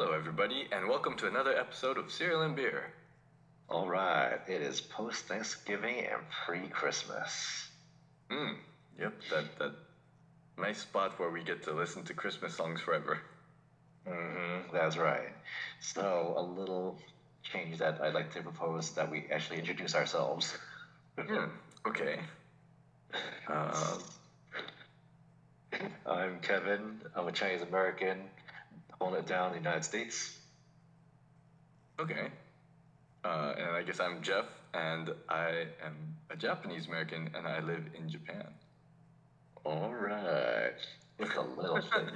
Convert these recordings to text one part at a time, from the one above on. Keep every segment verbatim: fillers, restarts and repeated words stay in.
Hello, everybody, and welcome to another episode of Cereal and Beer. All right, it is post-Thanksgiving and pre-Christmas. Hmm, yep, that, that nice spot where we get to listen to Christmas songs forever. Mm-hmm, that's right. So, a little change that I'd like to propose that we actually introduce ourselves. Hmm, okay. Uh, I'm Kevin. I'm a Chinese-American. Holding it down in the United States. Okay. Uh, and I guess I'm Jeff, and I am a Japanese-American, and I live in Japan. All right. It's a little thing.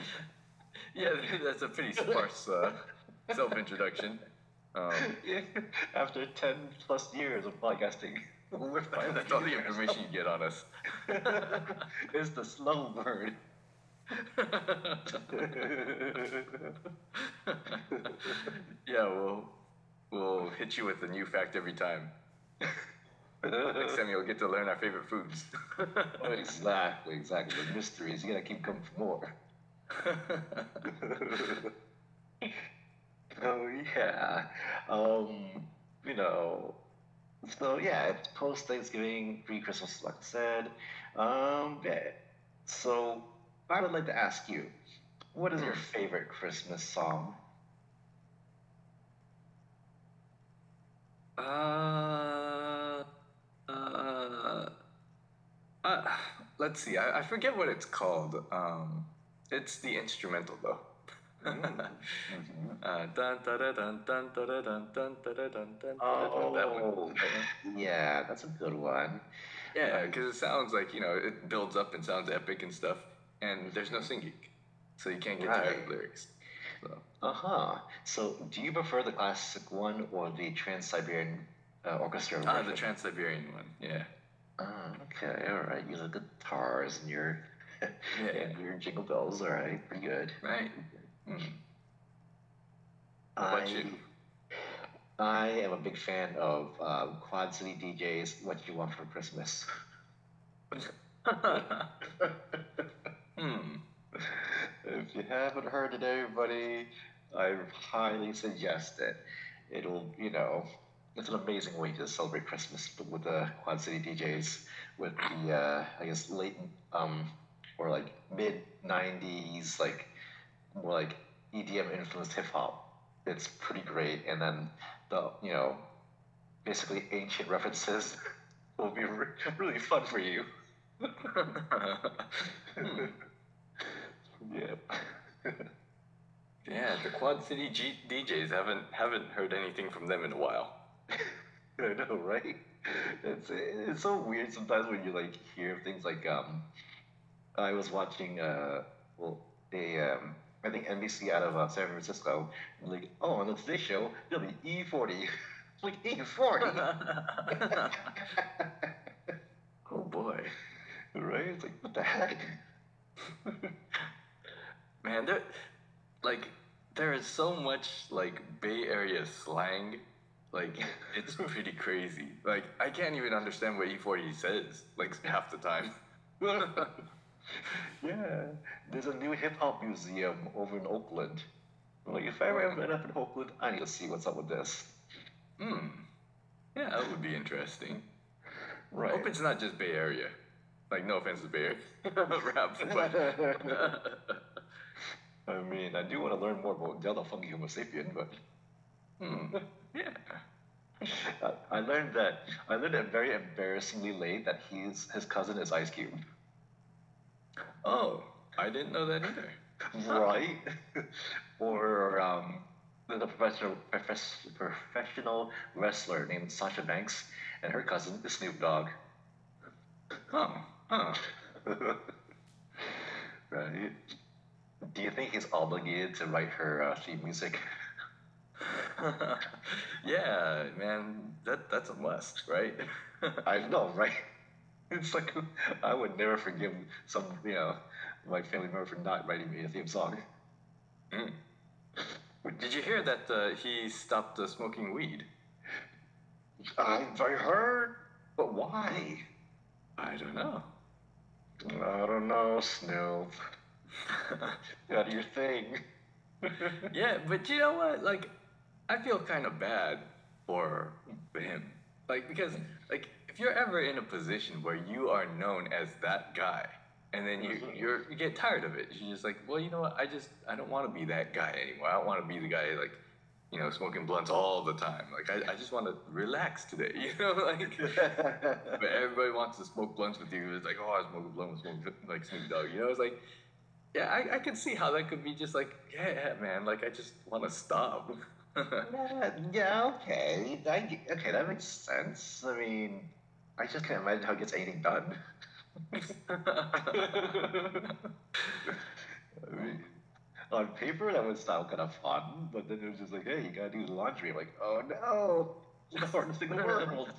Yeah, that's a pretty sparse uh, self-introduction. Um, yeah. After ten-plus years of podcasting, we're fine. That's all the information you get on us. It's the slow bird. Yeah, we'll, we'll hit you with a new fact every time. Next time you'll get to learn our favorite foods. Oh, exactly, exactly. The mysteries, you gotta keep coming for more. Oh, yeah. Um, you know, so yeah, it's post-Thanksgiving, pre-Christmas, like I said. Um, yeah, so... I would like to ask you, what is your favorite Christmas song? Uh, uh, uh let's see. I, I forget what it's called. Um, it's the instrumental though. Oh, yeah, that's a good one. Yeah, because it sounds like, you know, it builds up and sounds epic and stuff. And there's no singing, so you can't get right. tired of lyrics. So. Uh-huh. So do you prefer the classic one or the Trans Siberian uh, Orchestra? Ah, version? The Trans Siberian one, yeah. Ah, okay, all right. You have guitars and your, yeah. and your jingle bells, all right. Pretty good. Right. Mm. What about I, you? I am a big fan of uh, Quad City D Js, What You Want for Christmas. Hmm. If you haven't heard it, everybody, I highly suggest it. It'll, you know, it's an amazing way to celebrate Christmas with the Quad City D Js, with the, uh, I guess, late, um, or like mid nineties, like, more like E D M-influenced hip-hop. It's pretty great, and then the, you know, basically ancient references will be re- really fun for you. hmm. Yeah. Yeah, the Quad City G- D Js haven't haven't heard anything from them in a while. I know, right? It's it's so weird sometimes when you like hear things like um, I was watching uh well a um I think N B C out of uh, San Francisco, and like, oh, on the Today Show there'll be E forty. Like E forty. Oh boy, right? It's like, what the heck? Man, there, like, there is so much, like, Bay Area slang, like, it's pretty crazy. Like, I can't even understand what E forty says, like, half the time. Yeah, there's a new hip-hop museum over in Oakland. Like, if I ever end up in Oakland, I need to see what's up with this. Hmm, yeah, that would be interesting. Right. I hope it's not just Bay Area. Like, no offense to Bay Area. Raps, but... I mean, I do want to learn more about the other funky Homo sapien, but hmm. yeah, I, I learned that I learned it very embarrassingly late that he's his cousin is Ice Cube. Oh, I didn't know that either. Right? Or um, the professional prof- professional wrestler named Sasha Banks, and her cousin is Snoop Dogg. Oh, huh. Right. Do you think he's obligated to write her uh, theme music? Yeah, man, that that's a must, right? I know, right? It's like I would never forgive some, you know, my family member for not writing me a theme song. Mm. Did you hear that uh, he stopped uh, smoking weed? I I heard, but why? I don't know. I don't know, Snoop. Got your thing. Yeah, but you know what? Like, I feel kind of bad for him. Like, because, like, if you're ever in a position where you are known as that guy, and then you you're, you get tired of it, you're just like, well, you know what? I just, I don't want to be that guy anymore. I don't want to be the guy, like, you know, smoking blunts all the time. Like, I, I just want to relax today, you know? Like, but everybody wants to smoke blunts with you. It's like, oh, I smoke a blunt with Snoop, like, Snoop Dogg. You know, it's like, yeah, I, I can see how that could be just like, yeah, man, like, I just want to stop. yeah, yeah, okay. I, okay, that makes sense. I mean, I just can't imagine how it gets anything done. I mean, on paper, that would sound kind of fun, but then it was just like, hey, you gotta do laundry. I'm like, oh no, it's the hardest thing in the world.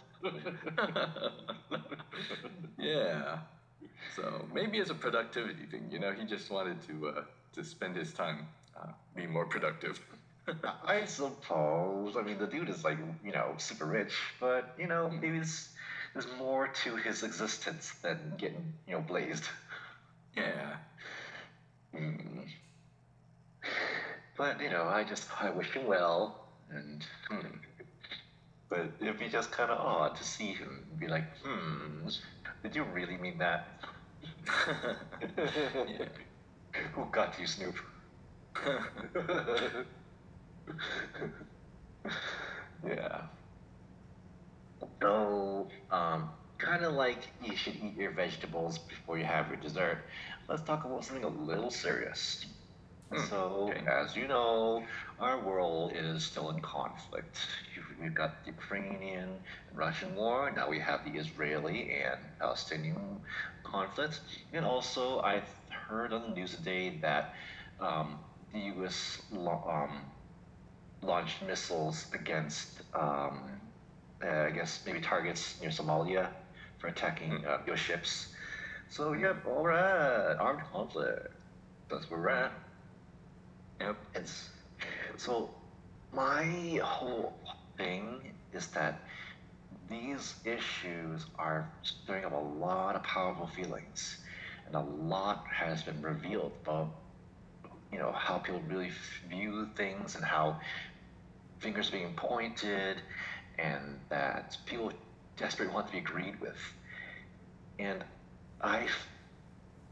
Yeah. So maybe it's a productivity thing, you know, he just wanted to uh, to spend his time uh, being more productive. I suppose. I mean, the dude is like, you know, super rich, but, you know, maybe it's, there's more to his existence than getting, you know, blazed. Yeah. Mm. But, you know, I just, I wish him well, and, hmm. But it'd be just kind of odd to see him be like, hmm, did you really mean that? Yeah. Who got you, Snoop? Yeah. So, um, kind of like you should eat your vegetables before you have your dessert, let's talk about something a little serious. So, okay. As you know, our world is still in conflict. We've got the Ukrainian and Russian war, now we have the Israeli and Palestinian conflict, and also I heard on the news today that um, the U S lo- um, launched missiles against, um, uh, I guess, maybe targets near Somalia for attacking uh, U S ships. So, yep, all right, armed conflict, that's where we're at. Yep. It's, so my whole thing is that these issues are stirring up a lot of powerful feelings, and a lot has been revealed about, you know, how people really view things and how fingers are being pointed, and that people desperately want to be agreed with. And I,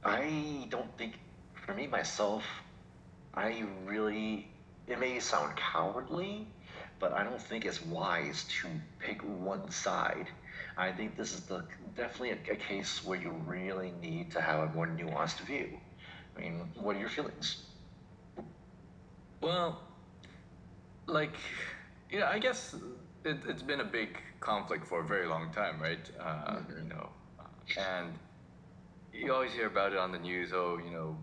I don't think, for me, myself, I really, it may sound cowardly, but I don't think it's wise to pick one side. I think this is the definitely a, a case where you really need to have a more nuanced view. I mean, what are your feelings? Well, like, you know, I guess it, it's been a big conflict for a very long time, right? Uh, mm-hmm. You know, and you always hear about it on the news, oh, you know,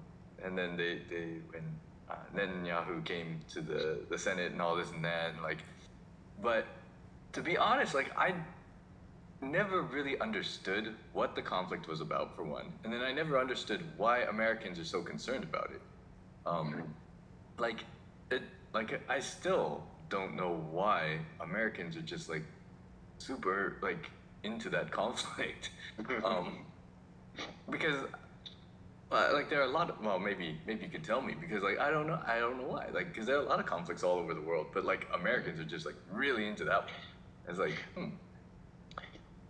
and then they, they when uh, Netanyahu came to the, the Senate and all this and that, and like, but to be honest, like, I never really understood what the conflict was about, for one, and then I never understood why Americans are so concerned about it. Um, like, it, like I still don't know why Americans are just like super like into that conflict, um, because. Uh, like there are a lot of, well, maybe maybe you could tell me, because like I don't know I don't know why, like, because there are a lot of conflicts all over the world, but like Americans are just like really into that one. It's like hmm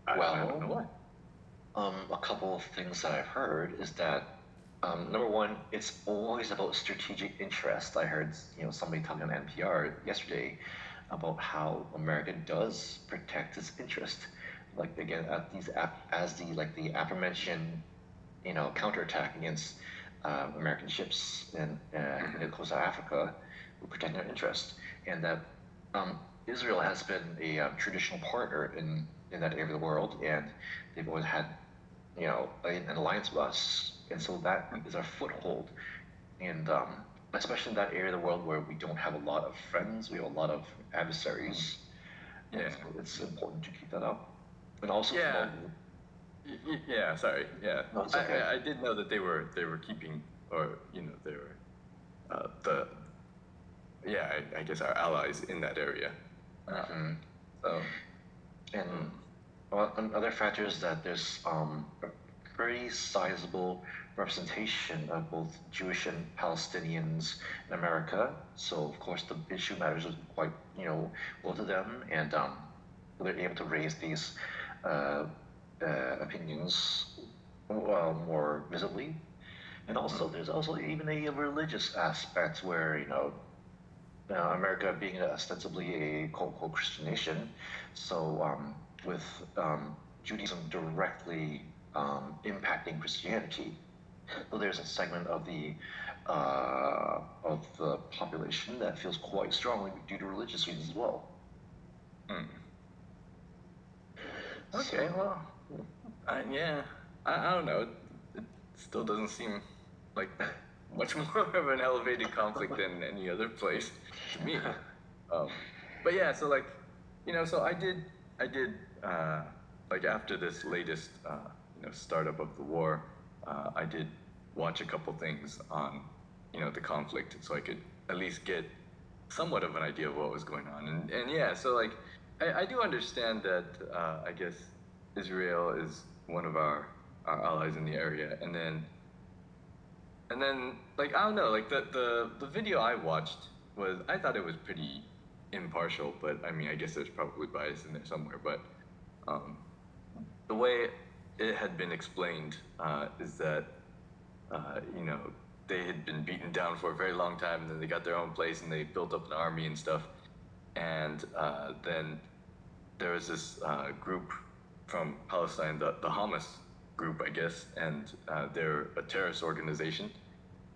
I, well, I don't know why. Um, a couple of things that I've heard is that um, number one, it's always about strategic interest. I heard, you know, somebody talking on N P R yesterday about how America does protect its interest, like again at these as the like the aforementioned, you know, counterattack against uh, American ships in, uh, in coastal Africa, protecting their interest, and that um, Israel has been a uh, traditional partner in, in that area of the world, and they've always had, you know, an alliance with us, and so that is our foothold, and um, especially in that area of the world where we don't have a lot of friends, we have a lot of adversaries. Yeah, so it's important to keep that up, and also yeah. From, Yeah, sorry. Yeah, no, it's okay. I, I did know that they were they were keeping, or you know, they were uh, the yeah, I, I guess our allies in that area. Mm-hmm. So, and well, another factor is that there's um very sizable representation of both Jewish and Palestinians in America. So of course the issue matters quite, you know, well to them, and um, they're able to raise these uh, uh, opinions uh, more visibly. And also, there's also even a religious aspect where, you know, now America being ostensibly a quote-unquote Christian nation, so um, with um, Judaism directly um, impacting Christianity, so there's a segment of the uh, of the population that feels quite strongly due to religious reasons as well. Mm. Okay, so, well, I, yeah, I, I don't know. It, it still doesn't seem like much more of an elevated conflict than any other place to me. Um, but yeah, so like, you know, so I did, I did, uh, like after this latest, uh, you know, startup of the war, uh, I did watch a couple things on, you know, the conflict, so I could at least get somewhat of an idea of what was going on. And, and yeah, so like, I, I do understand that, uh, I guess Israel is one of our, our allies in the area. And then, And then, like, I don't know, like, the, the, the video I watched was, I thought it was pretty impartial, but, I mean, I guess there's probably bias in there somewhere, but um, the way it had been explained uh, is that, uh, you know, they had been beaten down for a very long time, and then they got their own place, and they built up an army and stuff, and uh, then there was this uh, group from Palestine, the, the Hamas group, I guess, and uh, they're a terrorist organization,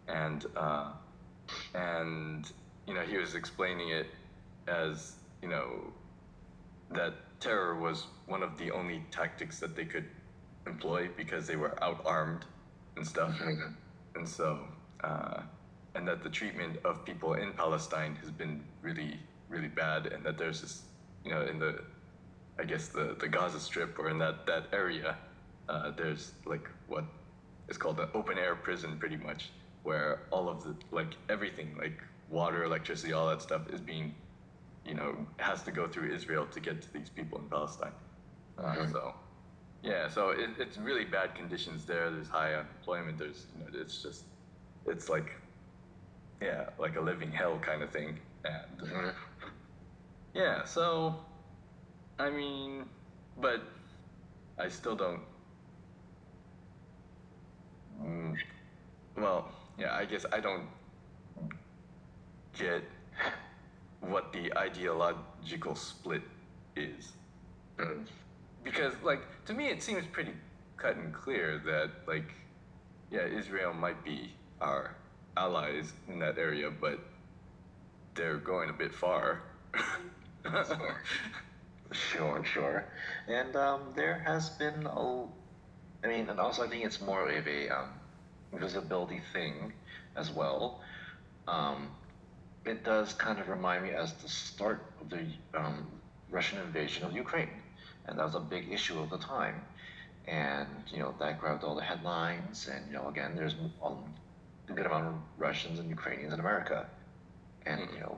and uh, and you know, he was explaining it as, you know, that terror was one of the only tactics that they could employ because they were out-armed and stuff, mm-hmm. and so uh, and that the treatment of people in Palestine has been really, really bad, and that there's this, you know, in the, I guess the, the Gaza Strip, or in that, that area, Uh, there's like what is called an open air prison, pretty much, where all of the, like, everything, like water, electricity, all that stuff is being, you know, has to go through Israel to get to these people in Palestine. Uh, okay. So, yeah, so it, it's really bad conditions there. There's high unemployment. There's, you know, it's just, it's like, yeah, like a living hell kind of thing. And mm-hmm. yeah, so, I mean, but I still don't. Mm, well, yeah, I guess I don't get what the ideological split is. Mm. Because, like, to me it seems pretty cut and clear that, like, yeah, Israel might be our allies in that area, but they're going a bit far. Sure. Sure, sure. And um, there has been a... I mean, and also I think it's more of a um, visibility thing as well. Um, it does kind of remind me as the start of the um, Russian invasion of Ukraine, and that was a big issue of the time. And, you know, that grabbed all the headlines, and, you know, again, there's um, a good amount of Russians and Ukrainians in America. And, you know,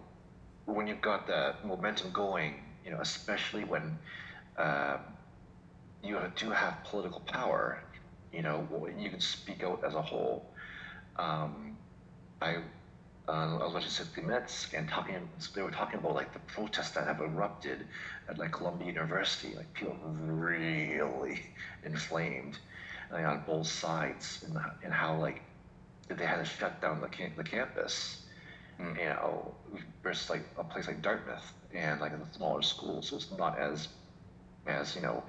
when you've got that momentum going, you know, especially when... Uh, you do have political power, you know, you can speak out as a whole. Um, I, uh, I was watching sixty minutes and talking, they were talking about like the protests that have erupted at like Columbia University, like people really inflamed, like, on both sides, and, and how like they had to shut down the, cam- the campus, mm. you know, versus like a place like Dartmouth and like a smaller school, so it's not as, as you know,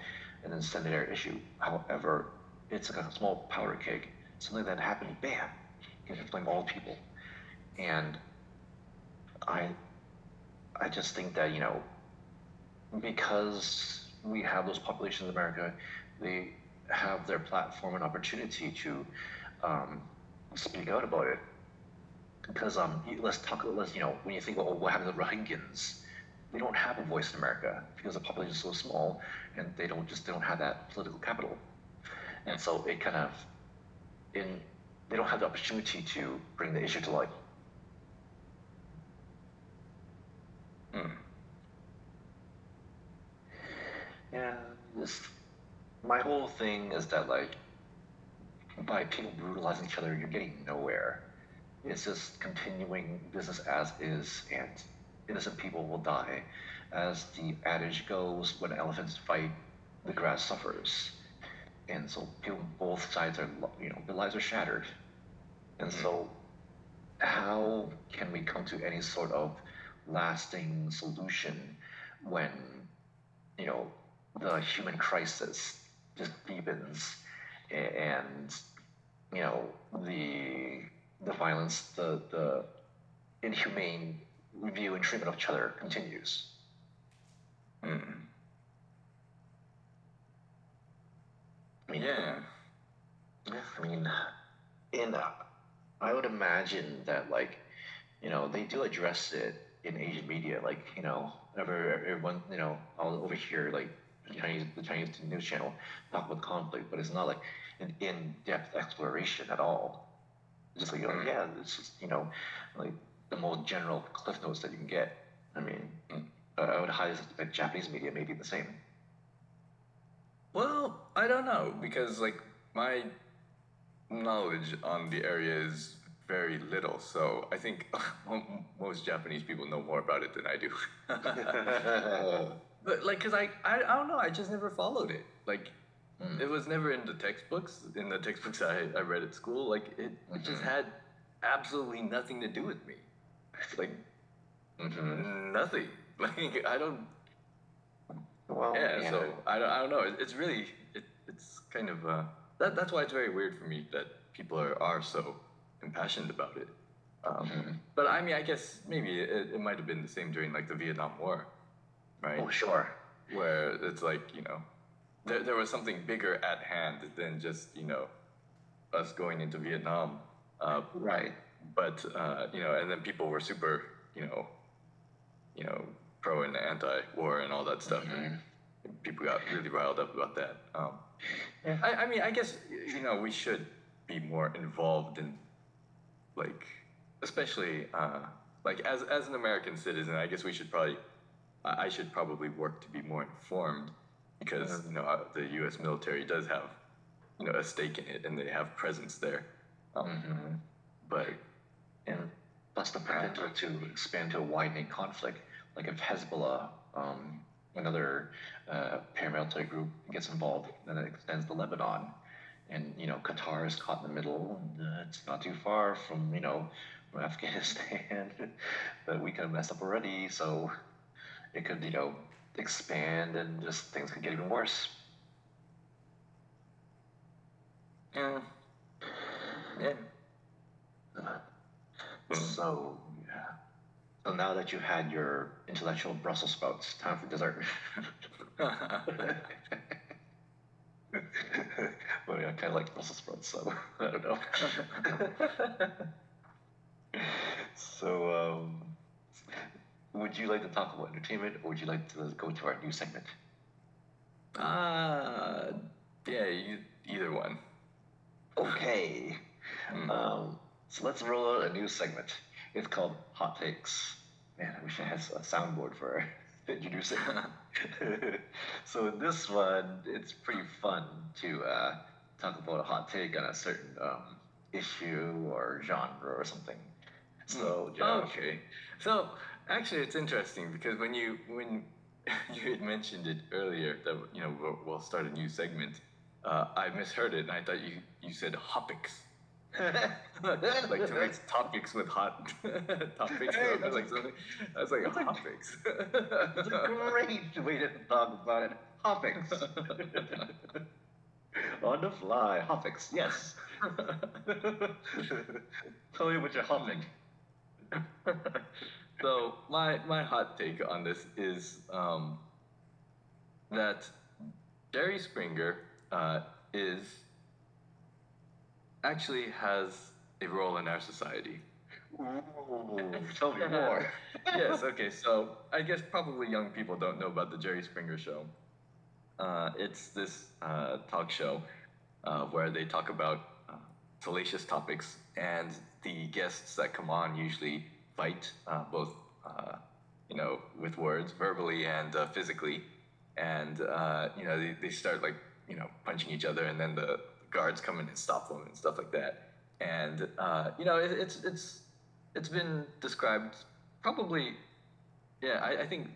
an incendiary issue. However, it's like a small powder keg. Something that happened, bam, you can blame all people. And I, I just think that, you know, because we have those populations in America, they have their platform and opportunity to um, speak out about it. Because um, let's talk. Let's you know, when you think about what happened to the Rohingyans, they don't have a voice in America because the population is so small, and they don't just they don't have that political capital, and so it kind of in they don't have the opportunity to bring the issue to light. Mm. Yeah, this my whole thing is that like by people brutalizing each other, you're getting nowhere. It's just continuing business as is, and innocent people will die. As the adage goes, when elephants fight, the grass suffers. And so people, both sides are, you know, their lives are shattered. And so how can we come to any sort of lasting solution when, you know, the human crisis just deepens and, you know, the the violence, the, the inhumane view and treatment of each other continues? Mm. I mean, yeah. I mean, in uh, I would imagine that, like, you know, they do address it in Asian media, like, you know, whenever everyone, you know, all over here, like, Chinese, the Chinese news channel talk about conflict, but it's not like an in-depth exploration at all. It's just like, oh, yeah, it's just, you know, like the most general cliff notes that you can get. I mean, I would highly suspect Japanese media may be the same. Well, I don't know, because, like, my knowledge on the area is very little, so I think most Japanese people know more about it than I do. But, like, because I, I I don't know, I just never followed it. Like, mm. it was never in the textbooks, in the textbooks I, I read at school. Like, it, mm-hmm. it just had absolutely nothing to do with me. Like, mm-hmm. nothing. Like, I don't... Well, yeah, yeah, so, I don't, I don't know. It, it's really, it, it's kind of, uh, that that's why it's very weird for me that people are, are so impassioned about it. Um, mm-hmm. But, I mean, I guess maybe it, it might have been the same during, like, the Vietnam War. Right? Oh, sure. Where it's like, you know, there there was something bigger at hand than just, you know, us going into Vietnam. Uh, right. But, uh, you know, and then people were super, you know, you know, pro and anti-war and all that stuff. Mm-hmm. And people got really riled up about that. Um, yeah. I, I mean, I guess, you know, we should be more involved in, like, especially, uh, like, as as an American citizen, I guess we should probably... I should probably work to be more informed because, you know, the U S military does have, you know, a stake in it and they have presence there. Um, mm-hmm. But... And plus the potential to expand to a widening conflict. Like if Hezbollah, um, another uh, paramilitary group, gets involved, then it extends to Lebanon. And, you know, Qatar is caught in the middle. And it's not too far from, you know, from Afghanistan. But we kind of messed up already, so... It could, you know, expand and just things could get even worse. Yeah. Yeah. Uh, so, yeah. So now that you had your intellectual Brussels sprouts, time for dessert. Well, yeah, I kind of like Brussels sprouts, so I don't know. So, um... would you like to talk about entertainment, or would you like to go to our new segment? Uh, yeah, you, either one. Okay. Mm. Um, so let's roll out a new segment. It's called Hot Takes. Man, I wish I had a soundboard for introducing. So in this one, it's pretty fun to uh, talk about a hot take on a certain um, issue or genre or something. So, mm. yeah. Okay. So... Actually, it's interesting because when you when you had mentioned it earlier that, you know, we'll, we'll start a new segment, uh, I misheard it and I thought you, you said Hopics. Like tonight's topics with hot topics. Hey, I was like, something. I was like, that's Hopics. A, that's a great way to talk about it. Hopics. On the fly, Hopics. Yes. Tell me what you're hopping. So my, my hot take on this is um, that Jerry Springer uh, is actually has a role in our society. Ooh, tell me more. Yes, okay, so I guess probably young people don't know about the Jerry Springer show. Uh, it's this uh, talk show uh, where they talk about uh, salacious topics, and the guests that come on usually fight, uh, both, uh, you know, with words, verbally and uh, physically. And, uh, you know, they, they start, like, you know, punching each other, and then the guards coming and stop them and stuff like that. And uh, you know, it, it's it's it's been described probably. Yeah, I, I think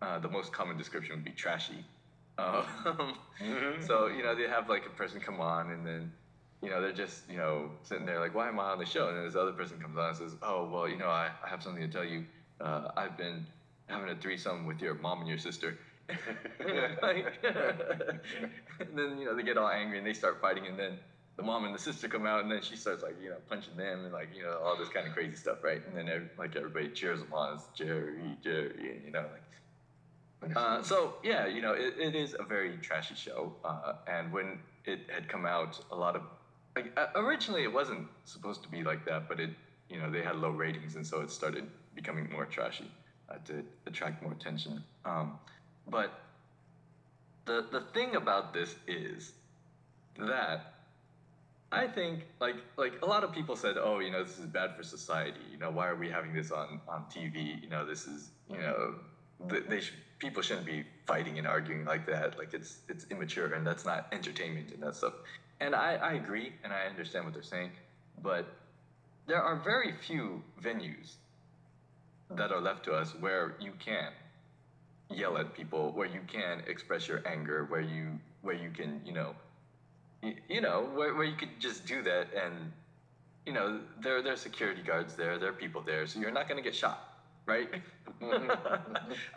uh, the most common description would be trashy. Um, mm-hmm. So you know, they have like a person come on, and then you know they're just you know sitting there like, why am I on the show? And then this other person comes on and says, oh well, you know, I, I have something to tell you. Uh, I've been having a threesome with your mom and your sister. Like, and then you know they get all angry and they start fighting, and then the mom and the sister come out, and then she starts like you know punching them and like you know all this kind of crazy stuff, right? And then every, like everybody cheers them on. It's Jerry, Jerry, and you know like. Uh, so yeah, you know it, it is a very trashy show, uh, and when it had come out, a lot of like originally it wasn't supposed to be like that, but it you know they had low ratings, and so it started becoming more trashy uh, to attract more attention. Um, But the the thing about this is that I think like like a lot of people said, oh, you know, this is bad for society. You know, why are we having this on, on T V? You know, this is you know, they sh- people shouldn't be fighting and arguing like that. Like it's it's immature and that's not entertainment and that stuff. And I, I agree and I understand what they're saying, but there are very few venues that are left to us where you can yell at people, where you can express your anger, where you where you can you know you, you know where, where you could just do that, and you know there there are security guards there, there are people there, so you're not going to get shot, right?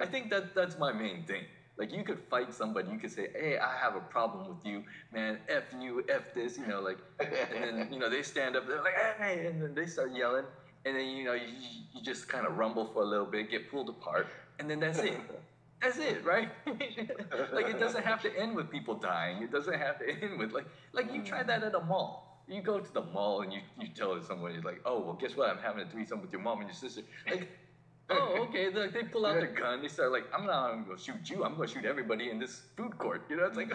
I think that that's my main thing. Like you could fight somebody, you could say, hey, I have a problem with you, man, F you, F this, you know, like, and then you know they stand up, they're like, hey, and then they start yelling, and then you know you, you just kind of rumble for a little bit, get pulled apart, and then that's it. That's it, right? Like it doesn't have to end with people dying. It doesn't have to end with like like you try that at a mall. You go to the mall and you, you tell someone, you're like, oh well, guess what? I'm having a threesome with your mom and your sister. Like, oh okay. Like, they pull out their gun. They start like, I'm not gonna shoot you. I'm gonna shoot everybody in this food court. You know, it's like,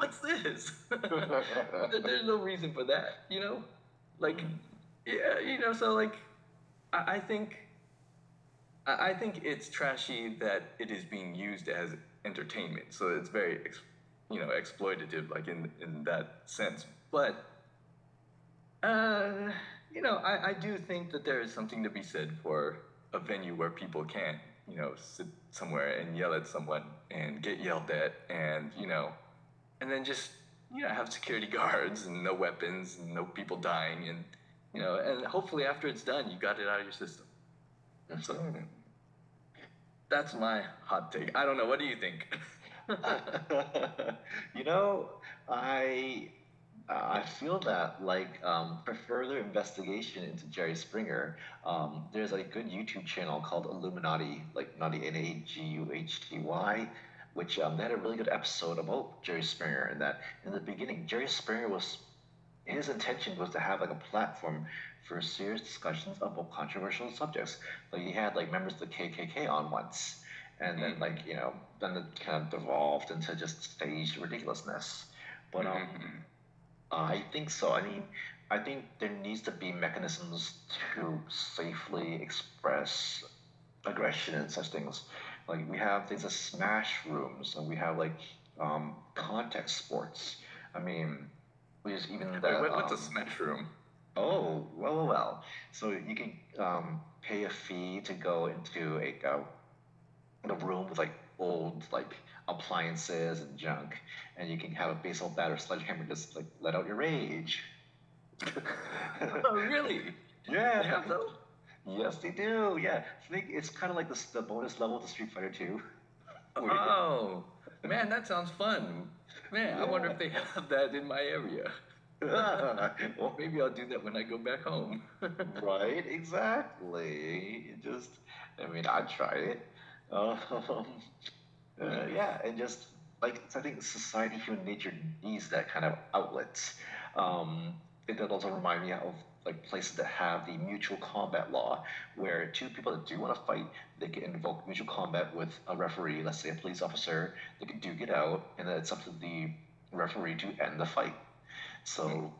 what's this? there, there's no reason for that. You know, like yeah, you know. So like, I, I think. I think it's trashy that it is being used as entertainment, so it's very, you know, exploitative, like in in that sense. But, uh, you know, I, I do think that there is something to be said for a venue where people can, you know, sit somewhere and yell at someone and get yelled at, and you know, and then just you know have security guards and no weapons and no people dying, and you know, and hopefully after it's done, you got it out of your system. So, that's my hot take. I don't know. What do you think? You know, I uh, I feel that like um, for further investigation into Jerry Springer, um, there's a good YouTube channel called Illuminati, like Naughty N A G U H T Y, which um, they had a really good episode about Jerry Springer. And that in the beginning, Jerry Springer was his intention was to have like a platform for serious discussions about controversial subjects. Like he had like members of the K K K on once, and then like you know, then it kind of devolved into just staged ridiculousness. But um, mm-hmm. uh, I think so. I mean, I think there needs to be mechanisms to safely express aggression and such things. Like we have things as smash rooms, and we have like um, contact sports. I mean, we just even that. Wait, what's um, a smash room? Oh, well, well, well. So you can um, pay a fee to go into a, uh, a room with like old like appliances and junk, and you can have a baseball bat or sledgehammer just like let out your rage. Oh, really? Yeah. They have those? Yes, they do. Yeah. I think it's kind of like the, the bonus level to Street Fighter two. Oh, man, that sounds fun. Man, yeah. I wonder if they have that in my area. Well, maybe I'll do that when I go back home. Right, exactly. It just, I mean, I tried it. Um, uh, yeah, and just, like, I think society, human nature needs that kind of outlet. Um, it does also remind me of, like, places that have the mutual combat law, where two people that do want to fight, they can invoke mutual combat with a referee, let's say a police officer, they can duke it out, and then it's up to the referee to end the fight. So,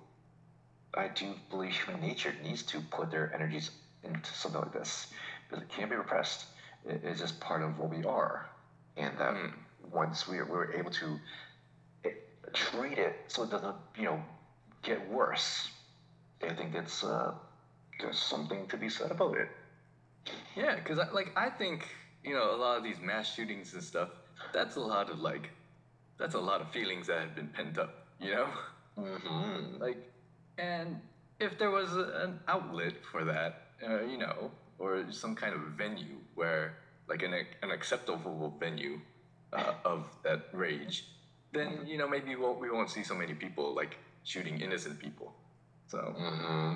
I do believe human nature needs to put their energies into something like this, because it can't be repressed. It is just part of what we are, and that mm. once we are, we're able to it, treat it so it doesn't, you know, get worse. They think it's uh, there's something to be said about it. Yeah, because I, like I think you know a lot of these mass shootings and stuff. That's a lot of like, that's a lot of feelings that have been pent up. You know, mm-hmm. like, and if there was a, an outlet for that, uh, you know, or some kind of venue where like an an acceptable venue uh, of that rage, then you know maybe we won't, we won't see so many people like shooting innocent people. So mm-hmm.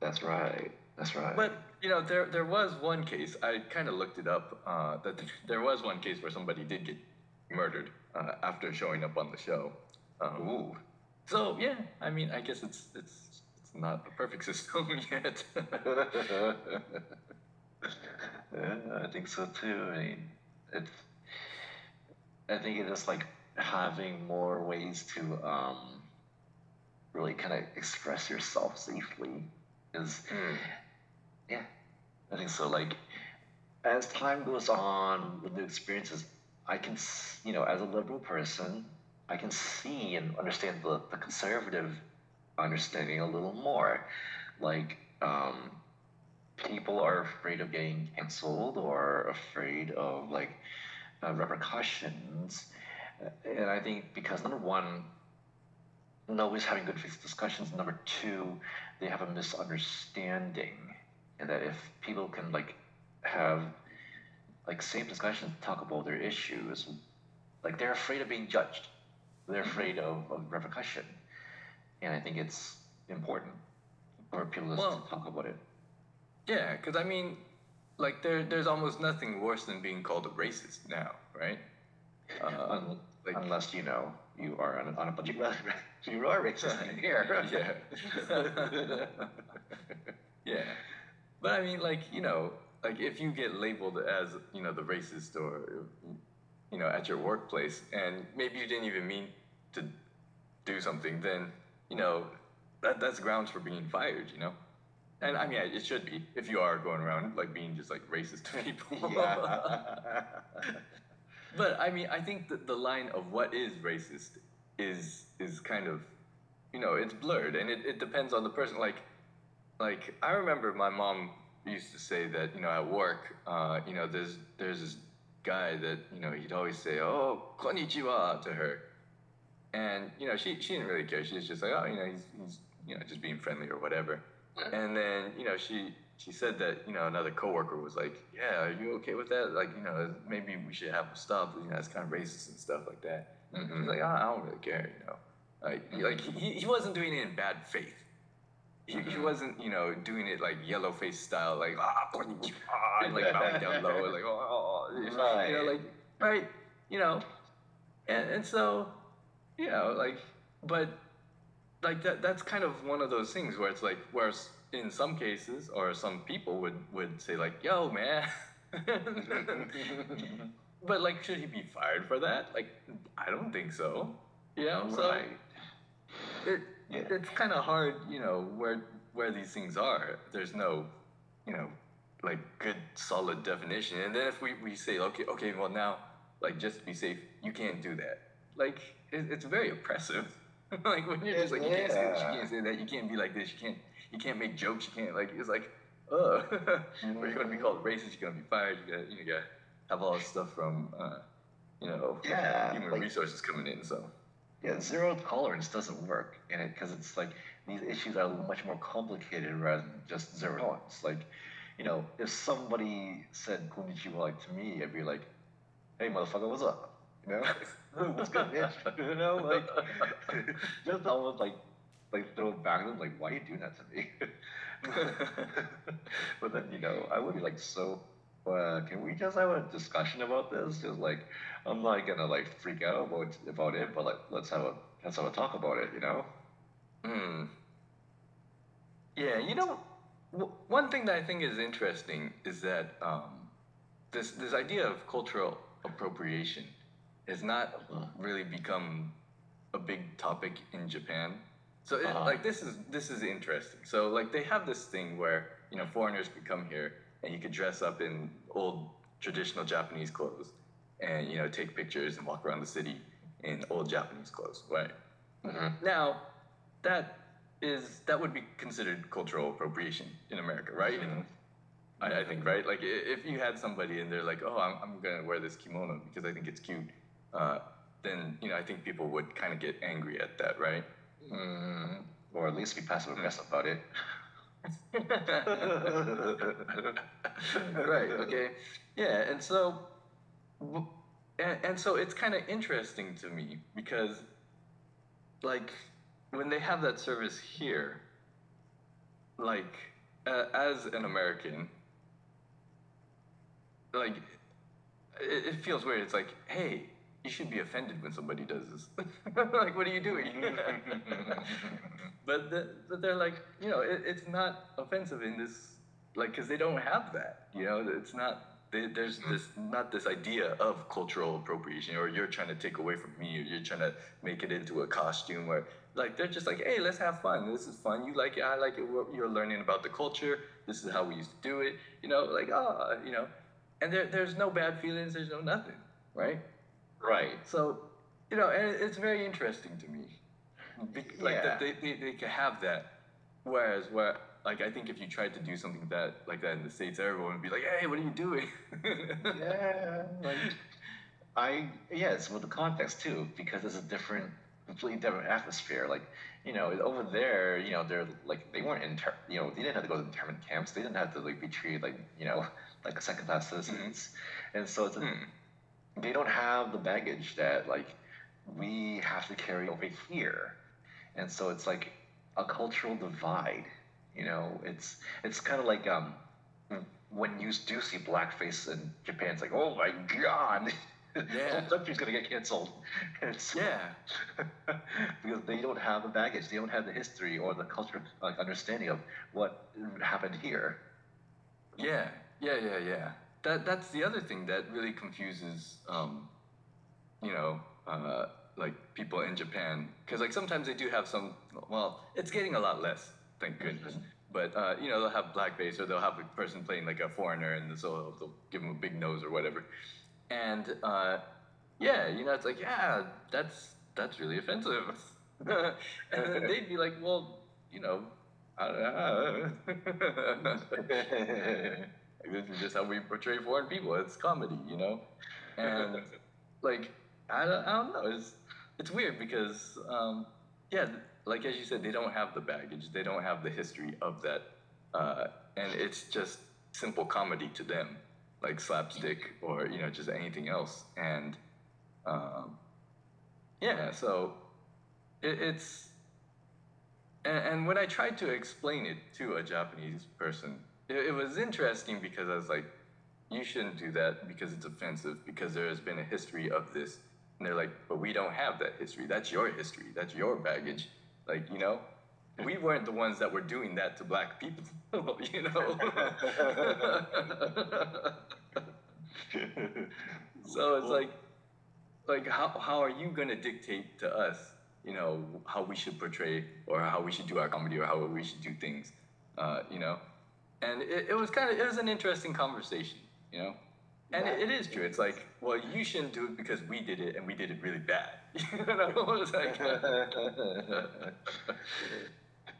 that's right. That's right. But you know, there there was one case. I kind of looked it up. Uh, that th- there was one case where somebody did get murdered uh, after showing up on the show. Um, Ooh. So yeah, I mean, I guess it's it's it's not a perfect system yet. yeah, I think so too. I mean, it's. I think it is like having more ways to um, really kind of express yourself safely is. Mm. Yeah, I think so. Like, as time goes on with new experiences, I can, you know, as a liberal person, I can see and understand the, the conservative understanding a little more. Like, um, people are afraid of getting canceled or afraid of, like, uh, repercussions. And I think because, number one, nobody's having good fixed discussions. Number two, they have a misunderstanding. And that if people can like have like same discussions, talk about their issues, like they're afraid of being judged, they're afraid of, of repercussion, and I think it's important for people to well, talk about it. Yeah, because I mean, like there there's almost nothing worse than being called a racist now, right? Uh, Un- like, unless you know you are on, on a budget, you are racist in here. Yeah. yeah. But I mean, like, you know, like if you get labeled as, you know, the racist or, you know, at your workplace and maybe you didn't even mean to do something, then, you know, that that's grounds for being fired, you know? And I mean, it should be if you are going around like being just like racist to people. Yeah. But I mean, I think that the line of what is racist is is kind of, you know, it's blurred and it, it depends on the person. Like, Like, I remember my mom used to say that, you know, at work, uh, you know, there's there's this guy that, you know, he'd always say, oh, konnichiwa to her. And, you know, she, she didn't really care. She was just like, oh, you know, he's, he's, you know, just being friendly or whatever. And then, you know, she she said that, you know, another coworker was like, yeah, are you okay with that? Like, you know, maybe we should have him stop. You know, it's kind of racist and stuff like that. Mm-hmm. She's like, oh, I don't really care, you know. Like, like he, he wasn't doing it in bad faith. He, he wasn't, you know, doing it like yellow face style, like ah, ah and like bowing down low, like oh, oh right. you know, like right, you know, and and so, you know, like, but like that that's kind of one of those things where it's like, where in some cases or some people would would say like, yo, man, but like, should he be fired for that? Like, I don't think so. You know, right. so. It, Yeah. It's kind of hard, you know, where where these things are. There's no, you know, like good solid definition. And then if we, we say, okay, okay, well now, like just to be safe, you can't do that. Like it, it's very oppressive. Like when you're just like you yeah. can't say this, you can't say that, you can't be like this, you can't you can't make jokes, you can't like it's like, oh, mm-hmm. you're gonna be called racist, you're gonna be fired, you gotta you gotta have all this stuff from, uh, you know, yeah, human like, resources coming in. So. Yeah, zero tolerance doesn't work in it because it's like these issues are much more complicated rather than just zero tolerance. Like, you know, if somebody said konnichiwa like to me, I'd be like, hey, motherfucker, what's up? You know? What's good, bitch? You know, like, just almost like, like throw it back at them, like, why are you doing that to me? But then, you know, I would be like, so, uh, can we just have a discussion about this? Just like, I'm not gonna like freak out about about it, but like let's have a let's have a talk about it, you know. Hmm. Yeah, you know, w- one thing that I think is interesting is that um, this this idea of cultural appropriation has not really become a big topic in Japan. So it, uh-huh. like this is this is interesting. So like they have this thing where you know foreigners could come here and you could dress up in old traditional Japanese clothes. And you know, take pictures and walk around the city in old Japanese clothes, right? Mm-hmm. Now, that is that would be considered cultural appropriation in America, right? Mm-hmm. And I, I think, right? Like, if you had somebody and they're like, oh, I'm, I'm going to wear this kimono because I think it's cute, uh, then, you know, I think people would kind of get angry at that, right? Mm-hmm. Or at least be passive aggressive mm-hmm. about it. Right, okay. Yeah, and so... W- And, and so it's kind of interesting to me because, like, when they have that service here, like, uh, as an American, like, it, it feels weird. It's like, hey, you should be offended when somebody does this. Like, what are you doing? But, the, but they're like, you know, it, it's not offensive in this, like, because they don't have that, you know, it's not... They, there's this not this idea of cultural appropriation, or you're trying to take away from me, or you're trying to make it into a costume, or like they're just like, hey, let's have fun. This is fun. You like it, I like it. You're learning about the culture. This is how we used to do it. You know, like ah, oh, you know, and there there's no bad feelings. There's no nothing, right? Right. So, you know, and it's very interesting to me, Be- yeah. like that they, they they can have that, whereas where. Like, I think if you tried to do something that like that in the States, everyone would be like, hey, what are you doing? Yeah. Like, I, yeah, it's with the context, too, because it's a different, completely different atmosphere. Like, you know, over there, you know, they're, like, they weren't, inter- you know, they didn't have to go to internment camps. They didn't have to, like, be treated like, you know, like second-class citizens. Mm-hmm. And so it's, a, mm. they don't have the baggage that, like, we have to carry over here. And so it's, like, a cultural divide. You know, it's it's kind of like um, when you do see blackface in Japan, it's like, oh my god, yeah. The whole country's gonna get canceled. It's, yeah, because they don't have the baggage, they don't have the history or the cultural like, understanding of what happened here. Yeah, yeah, yeah, yeah. That that's the other thing that really confuses, um, you know, uh, like people in Japan, because like sometimes they do have some. Well, it's getting a lot less. Thank goodness. Mm-hmm. But, uh, you know, they'll have blackface or they'll have a person playing like a foreigner and so they'll give them a big nose or whatever. And, uh, yeah, you know, it's like, yeah, that's that's really offensive. And then they'd be like, well, you know, I don't know. Like, this is just how we portray foreign people. It's comedy, you know? And, like, I don't, I don't know. It's, it's weird because, um, yeah, like, as you said, they don't have the baggage. They don't have the history of that. Uh, and it's just simple comedy to them, like slapstick or, you know, just anything else. And, um, yeah, so it, it's... And, and when I tried to explain it to a Japanese person, it, it was interesting because I was like, you shouldn't do that because it's offensive, because there has been a history of this. And they're like, but we don't have that history. That's your history. That's your baggage. Like, you know, we weren't the ones that were doing that to black people, you know? So it's like, like how how are you going to dictate to us, you know, how we should portray or how we should do our comedy or how we should do things, uh, you know? And it, it was kind of, it was an interesting conversation, you know? And it, it is true. It's like, well, you shouldn't do it because we did it and we did it really bad. You know, it's like.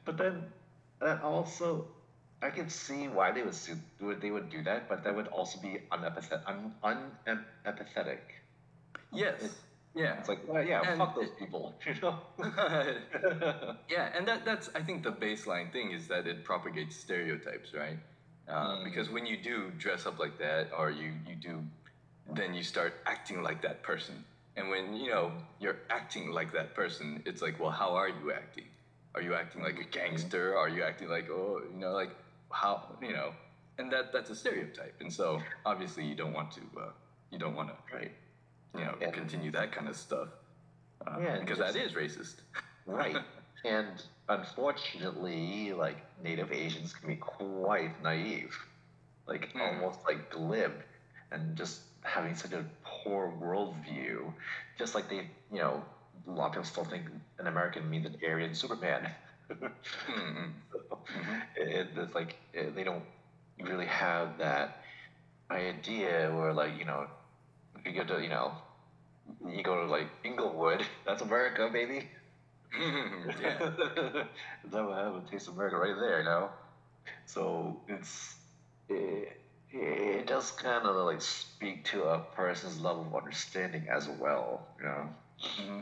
But then, that also, I can see why they would would they would do that, but that would also be unepithet un unempathetic. Yes. It, yeah. It's like, well, yeah, and fuck those it, people. You know. Yeah, and that that's I think the baseline thing is that it propagates stereotypes, right? Uh, because when you do dress up like that, or you, you do, then you start acting like that person. And when, you know, you're acting like that person, it's like, well, how are you acting? Are you acting like a gangster? Are you acting like, oh, you know, like, how, you know, and that that's a stereotype. And so, obviously, you don't want to, uh, you don't want to, right, you know, and, continue that kind of stuff. Uh, yeah, because just, that is racist. Right. And unfortunately, like, Native Asians can be quite naive, like, mm. almost, like, glib, and just having such a poor worldview, just like they, you know, a lot of people still think an American means an Aryan Superman. Mm-hmm. So, it, it's like, it, they don't really have that idea where, like, you know, you go to, you know, you go to, like, Inglewood, that's America, baby. Mm, yeah. That would have a taste of America right there, you know? So it's it, it does kind of like speak to a person's level of understanding as well, you know? Mm-hmm.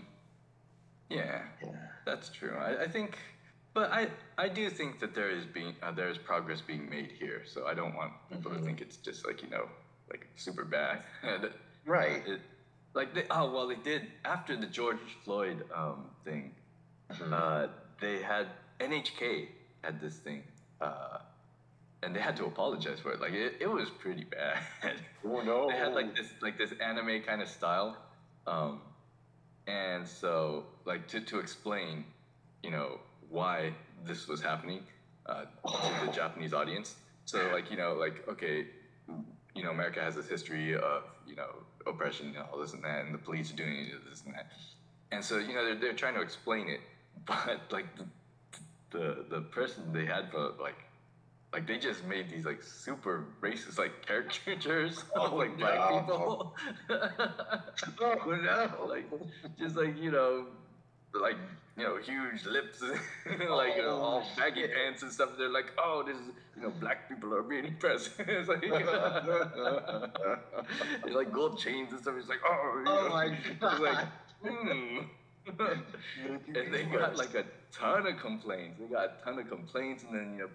Yeah, yeah, that's true. I, I think, but I, I do think that there is being uh, there is progress being made here. So I don't want people mm-hmm. to think it's just like, you know, like super bad. And right. It, like they, oh well, they did after the George Floyd um, thing. Mm-hmm. Uh, they had N H K had this thing, uh, and they had to apologize for it. Like it, it was pretty bad. Oh no! They had like this like this anime kind of style. Um, And so, like, to, to explain, you know, why this was happening uh, to the Japanese audience. So, like, you know, like, okay, you know, America has this history of, you know, oppression and all this and that, and the police are doing this and that. And so, you know, they're, they're trying to explain it, but, like, the the, the person they had for, like, like, they just made these, like, super racist, like, caricatures of, like, black no. people. Oh, no. Like, just, like, you know, like, you know, huge lips, like, you know, all baggy pants and stuff. They're like, oh, this is, you know, black people are being oppressed. It's like, it's like gold chains and stuff. It's like, oh, you know. Oh, my God. It's like, hmm. And they got, like, a ton of complaints. They got a ton of complaints, and then, you know,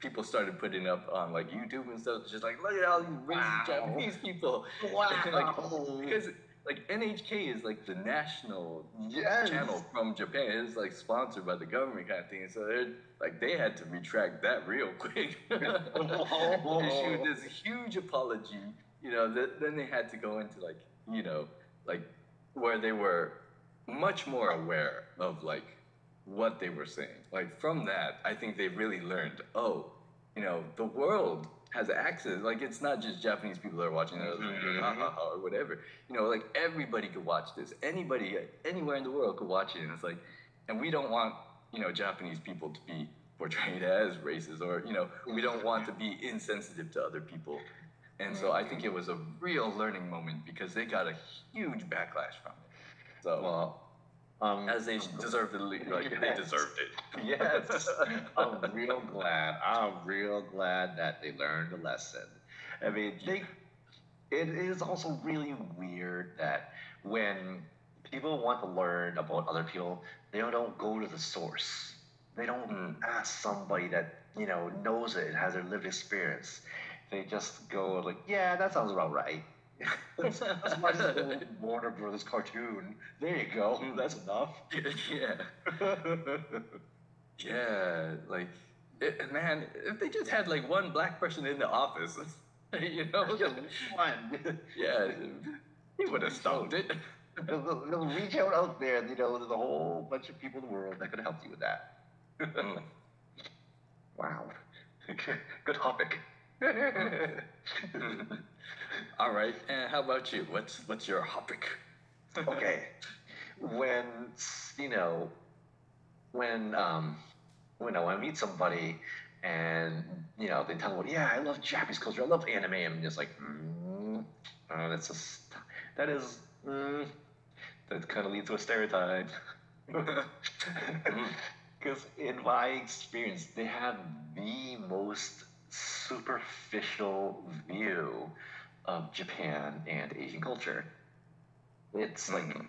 people started putting up on like YouTube and stuff, just like, look at all these racist wow. Japanese people. Wow. Like, because like N H K is like the national yes. channel from Japan. It's like sponsored by the government kind of thing. So they're like they had to retract that real quick. Oh. Issued this huge apology. You know, that, then they had to go into like, you know, like where they were much more aware of like what they were saying. Like from that, I think they really learned, oh, you know, the world has access. Like, it's not just Japanese people that are watching it, mm-hmm. ha, ha, ha, or whatever. You know, like, everybody could watch this. Anybody, anywhere in the world could watch it. And it's like, and we don't want, you know, Japanese people to be portrayed as racist or, you know, we don't want to be insensitive to other people. And so I think it was a real learning moment because they got a huge backlash from it. So, well, Um, as they deserved it, like yes. they deserved it. Yes, I'm real glad. I'm real glad that they learned a lesson. I mean, they. It is also really weird that when people want to learn about other people, they don't go to the source. They don't mm. ask somebody that you know knows it, has their lived experience. They just go like, "Yeah, that sounds about right." That's why the Warner Brothers cartoon. There you go. Mm, that's enough. Yeah. Yeah. Like, it, man, if they just had like one black person in the office, you know, just one. Yeah, he would have stopped it. They'll, they'll reach out out there. You know, there's a whole bunch of people in the world that could help you with that. Mm. Wow. Good topic. All right, and how about you? What's what's your topic? Okay, when you know, when um, when I meet somebody, and you know, they tell me, yeah, I love Japanese culture, I love anime. I'm just like, mm, uh, that's a that is mm, that kind of leads to a stereotype. Because in my experience, they have the most superficial view of Japan and Asian culture. It's like, mm-hmm.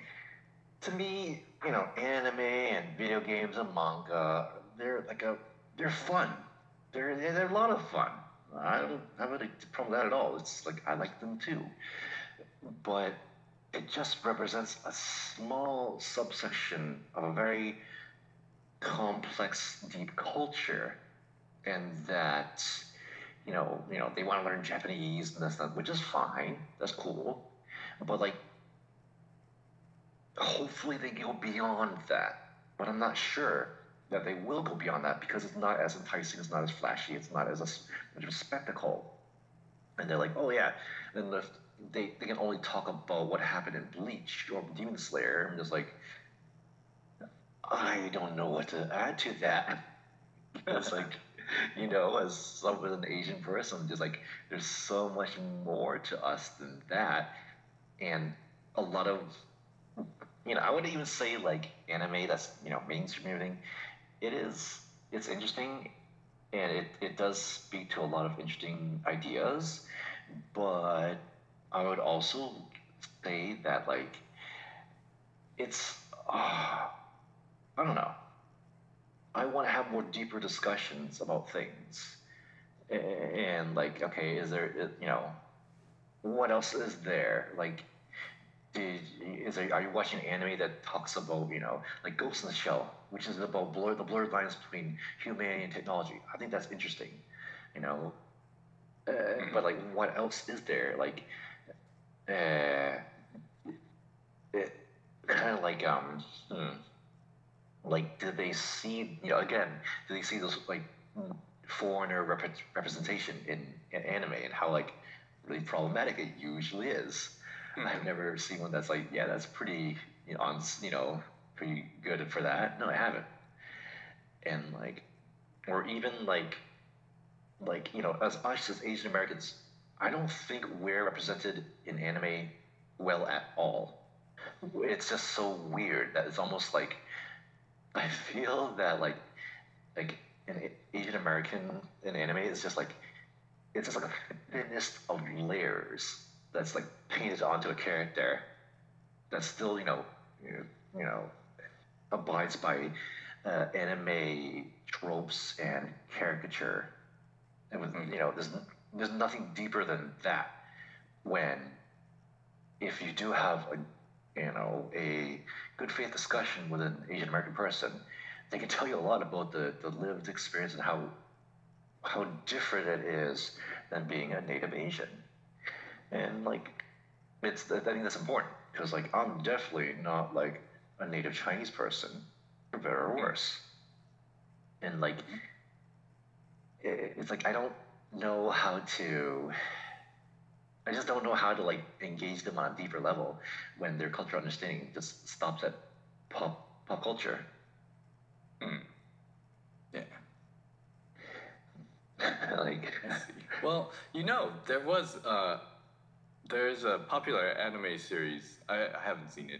to me, you know, anime and video games and manga, they're like a, they're fun. They're, they're a lot of fun. I don't have a problem with that at all. It's like, I like them too. But it just represents a small subsection of a very complex, deep culture. And that, you know, you know, they want to learn Japanese and that's not, which is fine. That's cool. But like, hopefully they go beyond that. But I'm not sure that they will go beyond that because it's not as enticing. It's not as flashy. It's not as much of a spectacle. And they're like, oh yeah. And they they can only talk about what happened in Bleach or Demon Slayer. I'm just like, I don't know what to add to that. It's like, you know, as someone, an Asian person, just like there's so much more to us than that, and a lot of you know, I wouldn't even say like anime that's, you know, mainstreaming. It is, it's interesting, and it, it does speak to a lot of interesting ideas, but I would also say that, like, it's, uh, I don't know. I want to have more deeper discussions about things. And, like, okay, is there, you know, what else is there? Like, did, is there, are you watching an anime that talks about, you know, like Ghost in the Shell, which is about blur, the blurred lines between humanity and technology? I think that's interesting, you know. Uh, but, like, what else is there? Like, uh, it, kind of like, um, hmm, like, do they see, you know, again, do they see those, like, foreigner rep- representation in, in anime, and how, like, really problematic it usually is? Mm-hmm. I've never seen one that's like, yeah, that's pretty, you know, on, you know, pretty good for that. No, I haven't. And, like, or even, like, like, you know, as us as Asian Americans, I don't think we're represented in anime well at all. It's just so weird that it's almost like, I feel that, like, like an Asian American in anime is just like, it's just like a thinnest of layers that's like painted onto a character that still, you know, you know, abides by uh, anime tropes and caricature. And with, you know, there's there's nothing deeper than that. When, if you do have a, you know, a good faith discussion with an Asian American person, they can tell you a lot about the, the lived experience and how how different it is than being a native Asian. And, like, it's, I think that's important, because, like, I'm definitely not, like, a native Chinese person, for better or worse. And, like, it's like, I don't know how to, I just don't know how to, like, engage them on a deeper level when their cultural understanding just stops at pop pop culture. Mm. Yeah. Like, well, you know, there was uh, there's a popular anime series. I, I haven't seen it.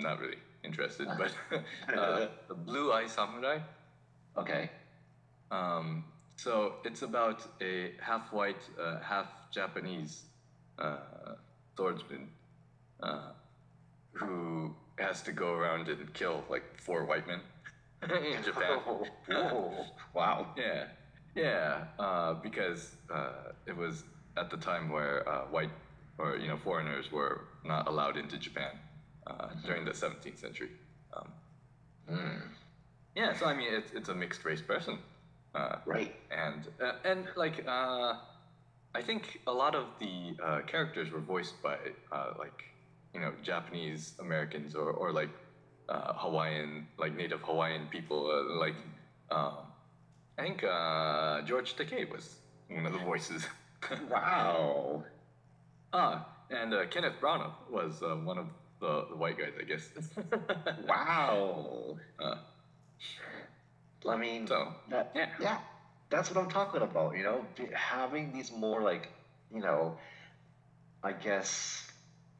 Not really interested, but uh, the Blue Eye Samurai. Okay. Um. So it's about a half white, uh, half Japanese Uh, swordsman uh, who has to go around and kill like four white men in Japan. Oh, oh, wow. Yeah, yeah. Uh, because uh, it was at the time where uh, white, or, you know, foreigners were not allowed into Japan uh, mm-hmm. during the seventeenth century. Um, mm. Yeah. So I mean, it's it's a mixed race person, uh, right? And uh, and like. Uh, I think a lot of the uh, characters were voiced by uh, like, you know, Japanese Americans, or, or like uh, Hawaiian, like native Hawaiian people. Uh, like, um, I think uh, George Takei was one of the voices. Wow. Ah, and uh, Kenneth Branagh was uh, one of the, the white guys, I guess. Wow. Uh, I mean, so, that, yeah. yeah. That's what I'm talking about, you know, having these more, like, you know, I guess,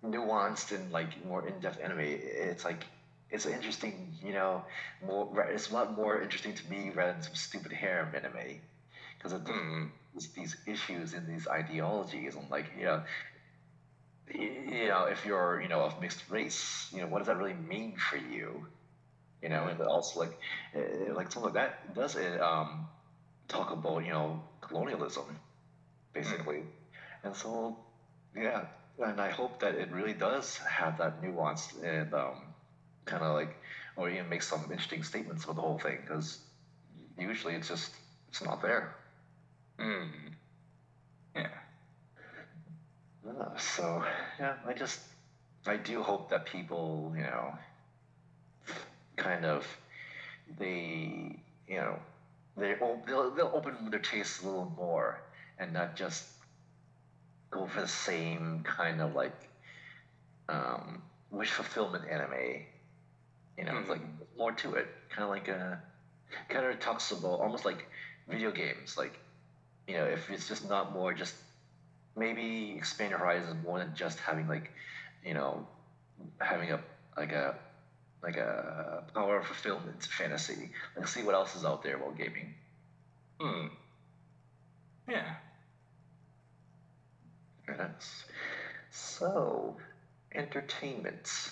nuanced and, like, more in-depth anime. It's like, it's interesting, you know, more, it's a lot more interesting to me rather than some stupid harem anime, because of mm. these, these issues and these ideologies, and, like, you know, you know, if you're, you know, of mixed race, you know, what does that really mean for you, you know? And also, like, like something like that does it, um, talk about, you know, colonialism, basically. Mm. And so, yeah, and I hope that it really does have that nuance, and um, kind of like, or even make some interesting statements about the whole thing, because usually it's just, it's not there. Mm. Yeah. Uh, so, yeah, I just, I do hope that people, you know, kind of, they, you know, They they'll they'll open their tastes a little more, and not just go for the same kind of, like, um, wish fulfillment anime. You know, mm. it's like more to it. Kind of like a kind of talks about almost like video games. Like, you know, if it's just not more, just maybe expand your horizons more than just having, like, you know, having a like a like a power of fulfillment fantasy. Like, see what else is out there while gaming. Hmm. Yeah. Yes. So, entertainment.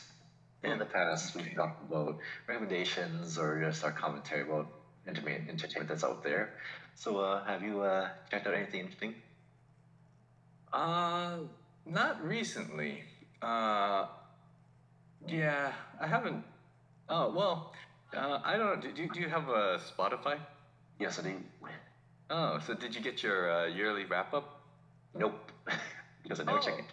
In the past, we've talked about recommendations or just our commentary about entertainment that's out there. So, uh, have you uh, checked out anything interesting? Uh, not recently. Uh, yeah, I haven't. Oh, well, uh, I don't know. Do, do you have a Spotify? Yes, I do. Oh, so did you get your uh, yearly wrap-up? Nope, because I never oh. check it.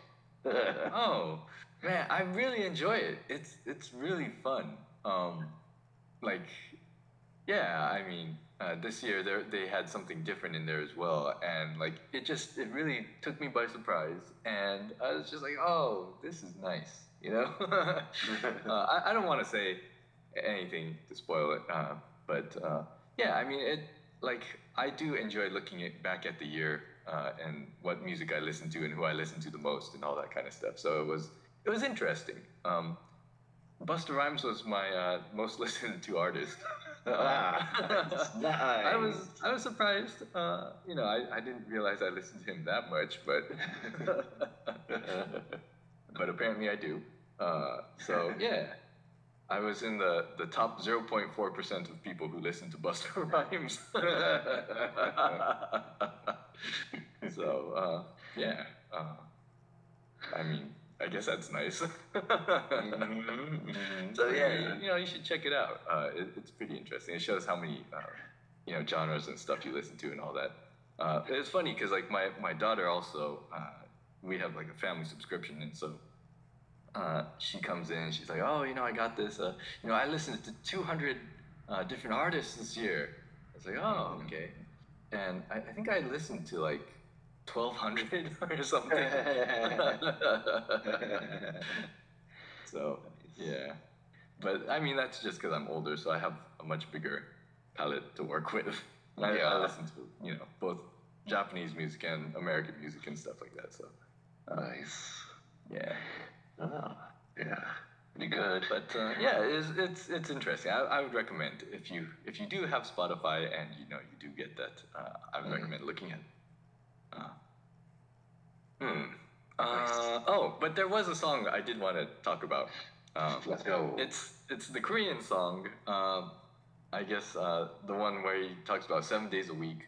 Oh, man, I really enjoy it. It's it's really fun. Um, like, yeah, I mean, uh, this year they they had something different in there as well, and like it just it really took me by surprise, and I was just like, oh, this is nice, you know. uh, I I don't want to say anything to spoil it, uh, but uh, yeah, I mean it. Like, I do enjoy looking at, back at the year uh, and what music I listen to and who I listen to the most and all that kind of stuff. So it was it was interesting. Um, Busta Rhymes was my uh, most listened to artist. Wow, that's nice. I was I was surprised. Uh, you know, I, I didn't realize I listened to him that much, but but apparently I do. Uh, so yeah. I was in the, the top zero point four percent of people who listen to Busta Rhymes. so, uh, yeah. Uh, I mean, I guess that's nice. mm-hmm. Mm-hmm. So, yeah, you, you know, you should check it out. Uh, it, it's pretty interesting. It shows how many, uh, you know, genres and stuff you listen to and all that. Uh, it's funny because, like, my, my daughter also, uh, we have, like, a family subscription, and so... Uh, she comes in and she's like, oh, you know, I got this. Uh, you know, I listened to two hundred uh, different artists this year. I was like, oh, okay. And I, I think I listened to like twelve hundred or something. So, yeah. But I mean, that's just because I'm older, so I have a much bigger palette to work with. I, yeah. I listen to, you know, both Japanese music and American music and stuff like that. So, uh, nice. Yeah. Oh, yeah, pretty good. But uh, yeah, it's it's it's interesting. I, I would recommend if you if you do have Spotify and you know you do get that, uh, I would mm. recommend looking at. Uh, hmm. Uh, oh, but there was a song I did want to talk about. Um, Let's go. It's it's the Korean song. Um, I guess uh, the one where he talks about seven days a week,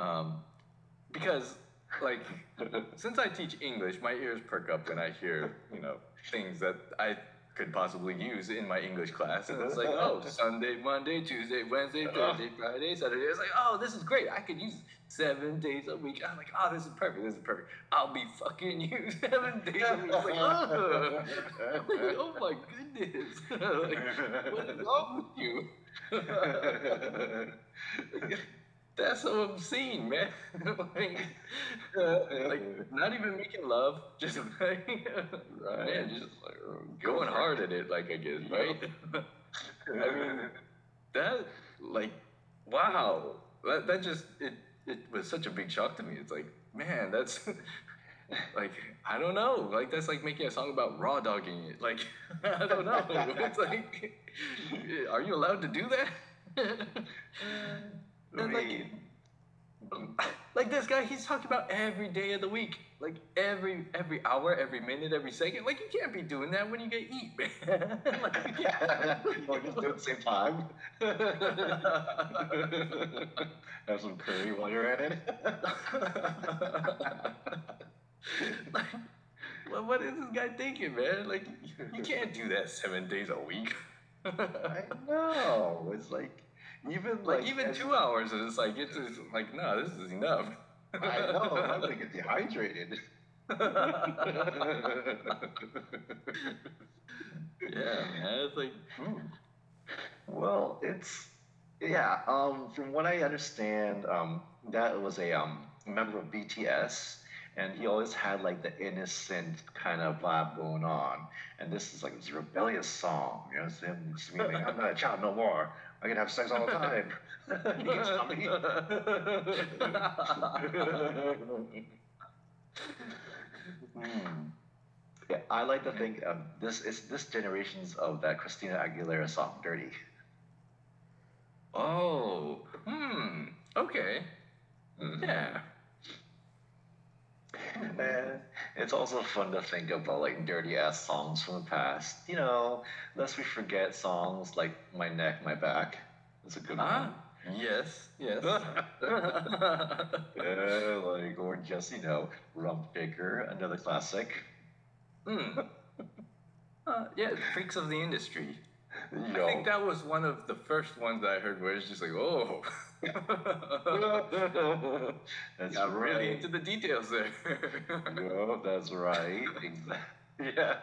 um, because. Like, since I teach English, my ears perk up when I hear, you know, things that I could possibly use in my English class. And it's like, oh, Sunday, Monday, Tuesday, Wednesday, Thursday, Friday, Saturday. It's like, oh, this is great. I could use seven days a week. I'm like, oh, this is perfect. This is perfect. I'll be fucking you seven days a week. It's like, oh, oh my goodness. Like, what is wrong with you? That's so obscene, man. like, uh, like, not even making love, just like, right. man, just like, going hard at it, like, I guess, right? I mean, that, like, wow. That, that just, it, it was such a big shock to me. It's like, man, that's, like, I don't know. Like, that's like making a song about raw dogging it. Like, I don't know. It's like, are you allowed to do that? And like, like this guy, he's talking about every day of the week, like every every hour, every minute, every second. Like, you can't be doing that when you get eat, man. like, you can't. Like, just do it at the same time. Have some curry while you're at it. like, well, what is this guy thinking, man? Like, you can't do that seven days a week. I know. It's like. Even like, like even as, two hours, and it's like it's just, like no, this is enough. I know. I'm gonna get dehydrated. yeah, man. It's like, hmm. well, it's yeah. Um, from what I understand, um, that was a um member of B T S, and he always had like the innocent kind of vibe going on, and this is like this rebellious song. You know, it's him screaming, "I'm not a child no more. I can have sex all the time." You can stop me. mm. I like to think of this it's this generation's of that Christina Aguilera song "Dirty." Oh, hmm. Okay. Yeah. And it's also fun to think about like dirty ass songs from the past. You know, lest we forget songs like "My Neck, My Back." That's a good ah, one. Yes, yes. Yeah, like or just you know, "Rump Shaker," another classic. Hmm. Uh, yeah, Freaks of the Industry. Yo. I think that was one of the first ones that I heard where it's just like, oh. That's got right. Really into the details there. No, that's right. Yeah.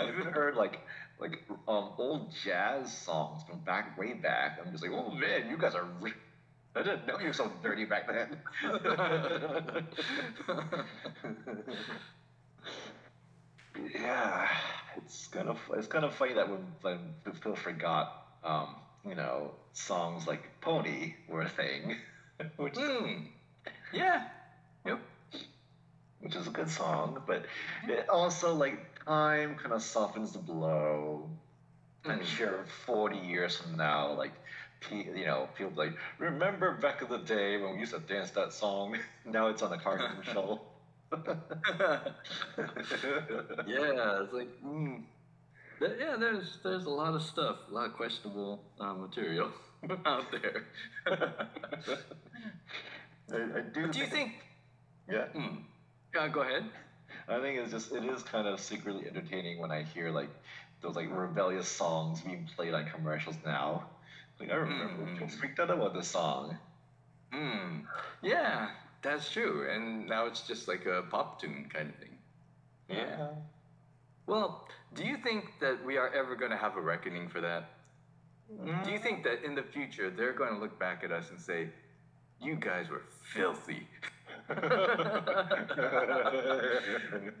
I've even heard like like um old jazz songs from back way back. I'm just like, oh man, you guys are re- I didn't know you were so dirty back then. Yeah, it's kind of it's kind of funny that when, when people forgot, um, you know, songs like "Pony" were a thing, which mm. yeah, yep, which is a good song, but it also like time kind of softens the blow. Mm. I'm sure forty years from now, like you know, people be like remember back in the day when we used to dance that song. Now it's on a car commercial. Yeah, it's like, mm. yeah, there's there's a lot of stuff, a lot of questionable uh, material out there. I, I do. But do you think? Yeah. Mm. Uh, go ahead. I think it's just it is kind of secretly entertaining when I hear like those like rebellious songs being played on commercials now. Like I remember mm. people freaked out about this song. Hmm. Yeah. That's true, and now it's just like a pop tune kind of thing. Yeah. Well, do you think that we are ever going to have a reckoning for that? Mm. Do you think that in the future they're going to look back at us and say, you guys were filthy?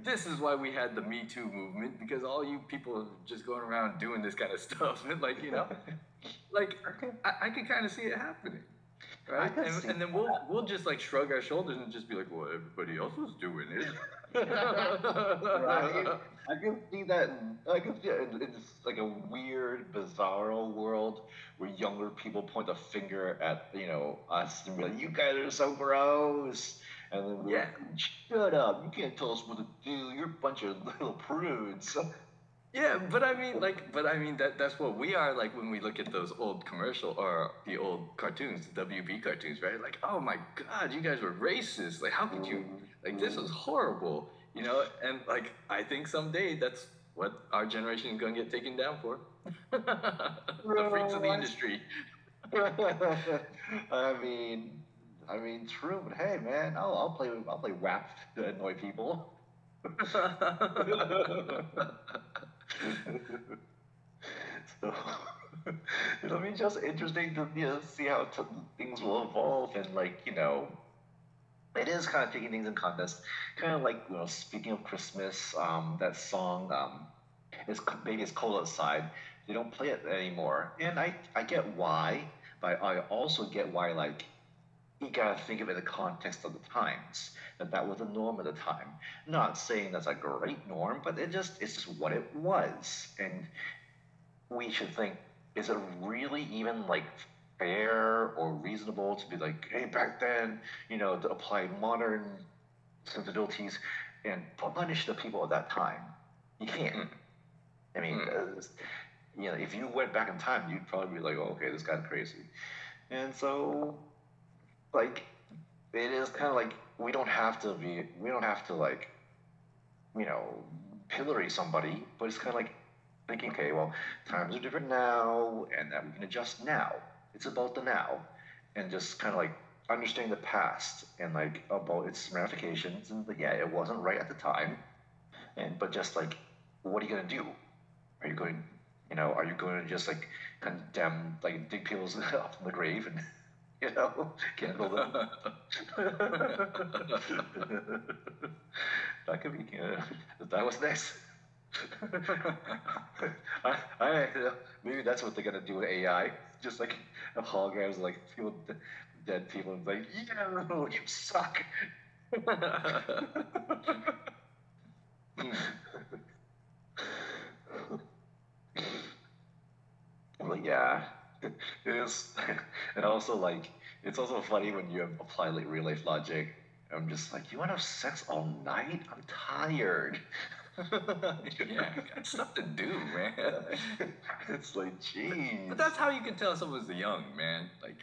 This is why we had the Me Too movement, because all you people are just going around doing this kind of stuff. Like, you know, like I, I could kind of see it happening. Right, and, and then we'll that. we'll just like shrug our shoulders and just be like, well, everybody else was doing it. Right? I can see that. I can see it. It's like a weird, bizarro world where younger people point a finger at you know us and be like, you guys are so gross. And then we're yeah, like, shut up! You can't tell us what to do. You're a bunch of little prudes. Yeah, but I mean, like, but I mean that that's what we are like when we look at those old commercial or the old cartoons, the W B cartoons, right? Like, oh my God, you guys were racist. Like, how could you? Like, this was horrible, you know. And like, I think someday that's what our generation is going to get taken down for. The freaks of the industry. I mean, I mean, true, but hey, man, I'll I'll play I'll play W A P to annoy people. So it'll be just interesting to you know, see how t- things will evolve and like you know it is kind of taking things in context kind of like you know speaking of Christmas um that song um it's maybe it's cold outside they don't play it anymore and I I get why but I also get why like you gotta think of it in the context of the times that that was the norm at the time. Not saying that's a great norm, but it just it's just what it was. And we should think: is it really even like fair or reasonable to be like, hey, back then, you know, to apply modern sensibilities and punish the people at that time? You can't. I mean, mm. you know, if you went back in time, you'd probably be like, oh, okay, this guy's crazy, and so. Like, it is kind of like we don't have to be, we don't have to like, you know, pillory somebody, but it's kind of like thinking, okay, well, times are different now and that we can adjust now. It's about the now and just kind of like understanding the past and like about its ramifications and yeah, it wasn't right at the time. And, but just like, what are you going to do? Are you going, you know, are you going to just like condemn, like dig people up from the grave and... You know, candle them. That could be good. That was nice. I, I, maybe that's what they're gonna do with A I. Just like holograms, like people, dead people, and like, yeah, you suck. It's, and also, like, it's also funny when you apply, like, real life logic. I'm just like, you want to have sex all night? I'm tired. Yeah, got stuff to do, man. It's like, geez. But that's how you can tell someone's young, man. Like,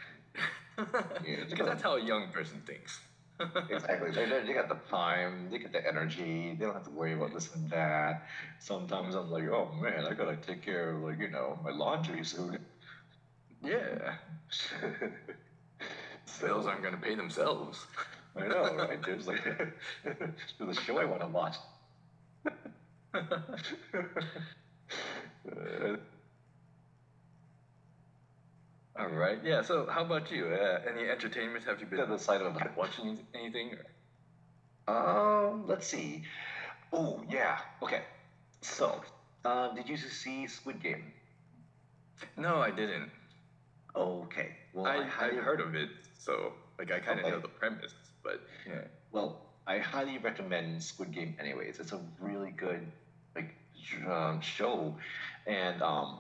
yeah, because that's how a young person thinks. Exactly. They, they got the time, they got the energy, they don't have to worry about this and that. Sometimes I'm like, oh man, I gotta take care of, like, you know, my laundry soon. Yeah. So, bills aren't gonna pay themselves. I know, right? There's like there's a show I wanna watch. uh, All right. Yeah. So, how about you? Uh, any entertainment? Have you been on the side of watching anything? Or? Um. Let's see. Oh yeah. Okay. So, uh, did you see Squid Game? No, I didn't. Okay. Well, I, I highly... I've heard of it, so like I kind of okay. know the premise, but yeah. Well, I highly recommend Squid Game. Anyways, it's a really good like um, show, and um,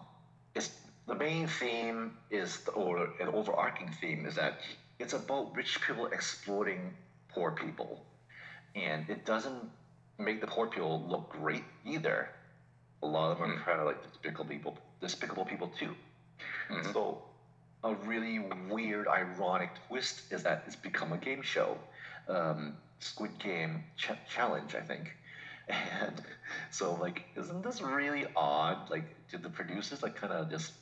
it's. The main theme is, the, or an overarching theme is that it's about rich people exploiting poor people. And it doesn't make the poor people look great either. A lot of them mm-hmm. are kind of like despicable people, despicable people too. Mm-hmm. So a really weird, ironic twist is that it's become a game show. Um, Squid Game Ch- Challenge, I think. And so like, isn't this really odd? Like, did the producers like kind of just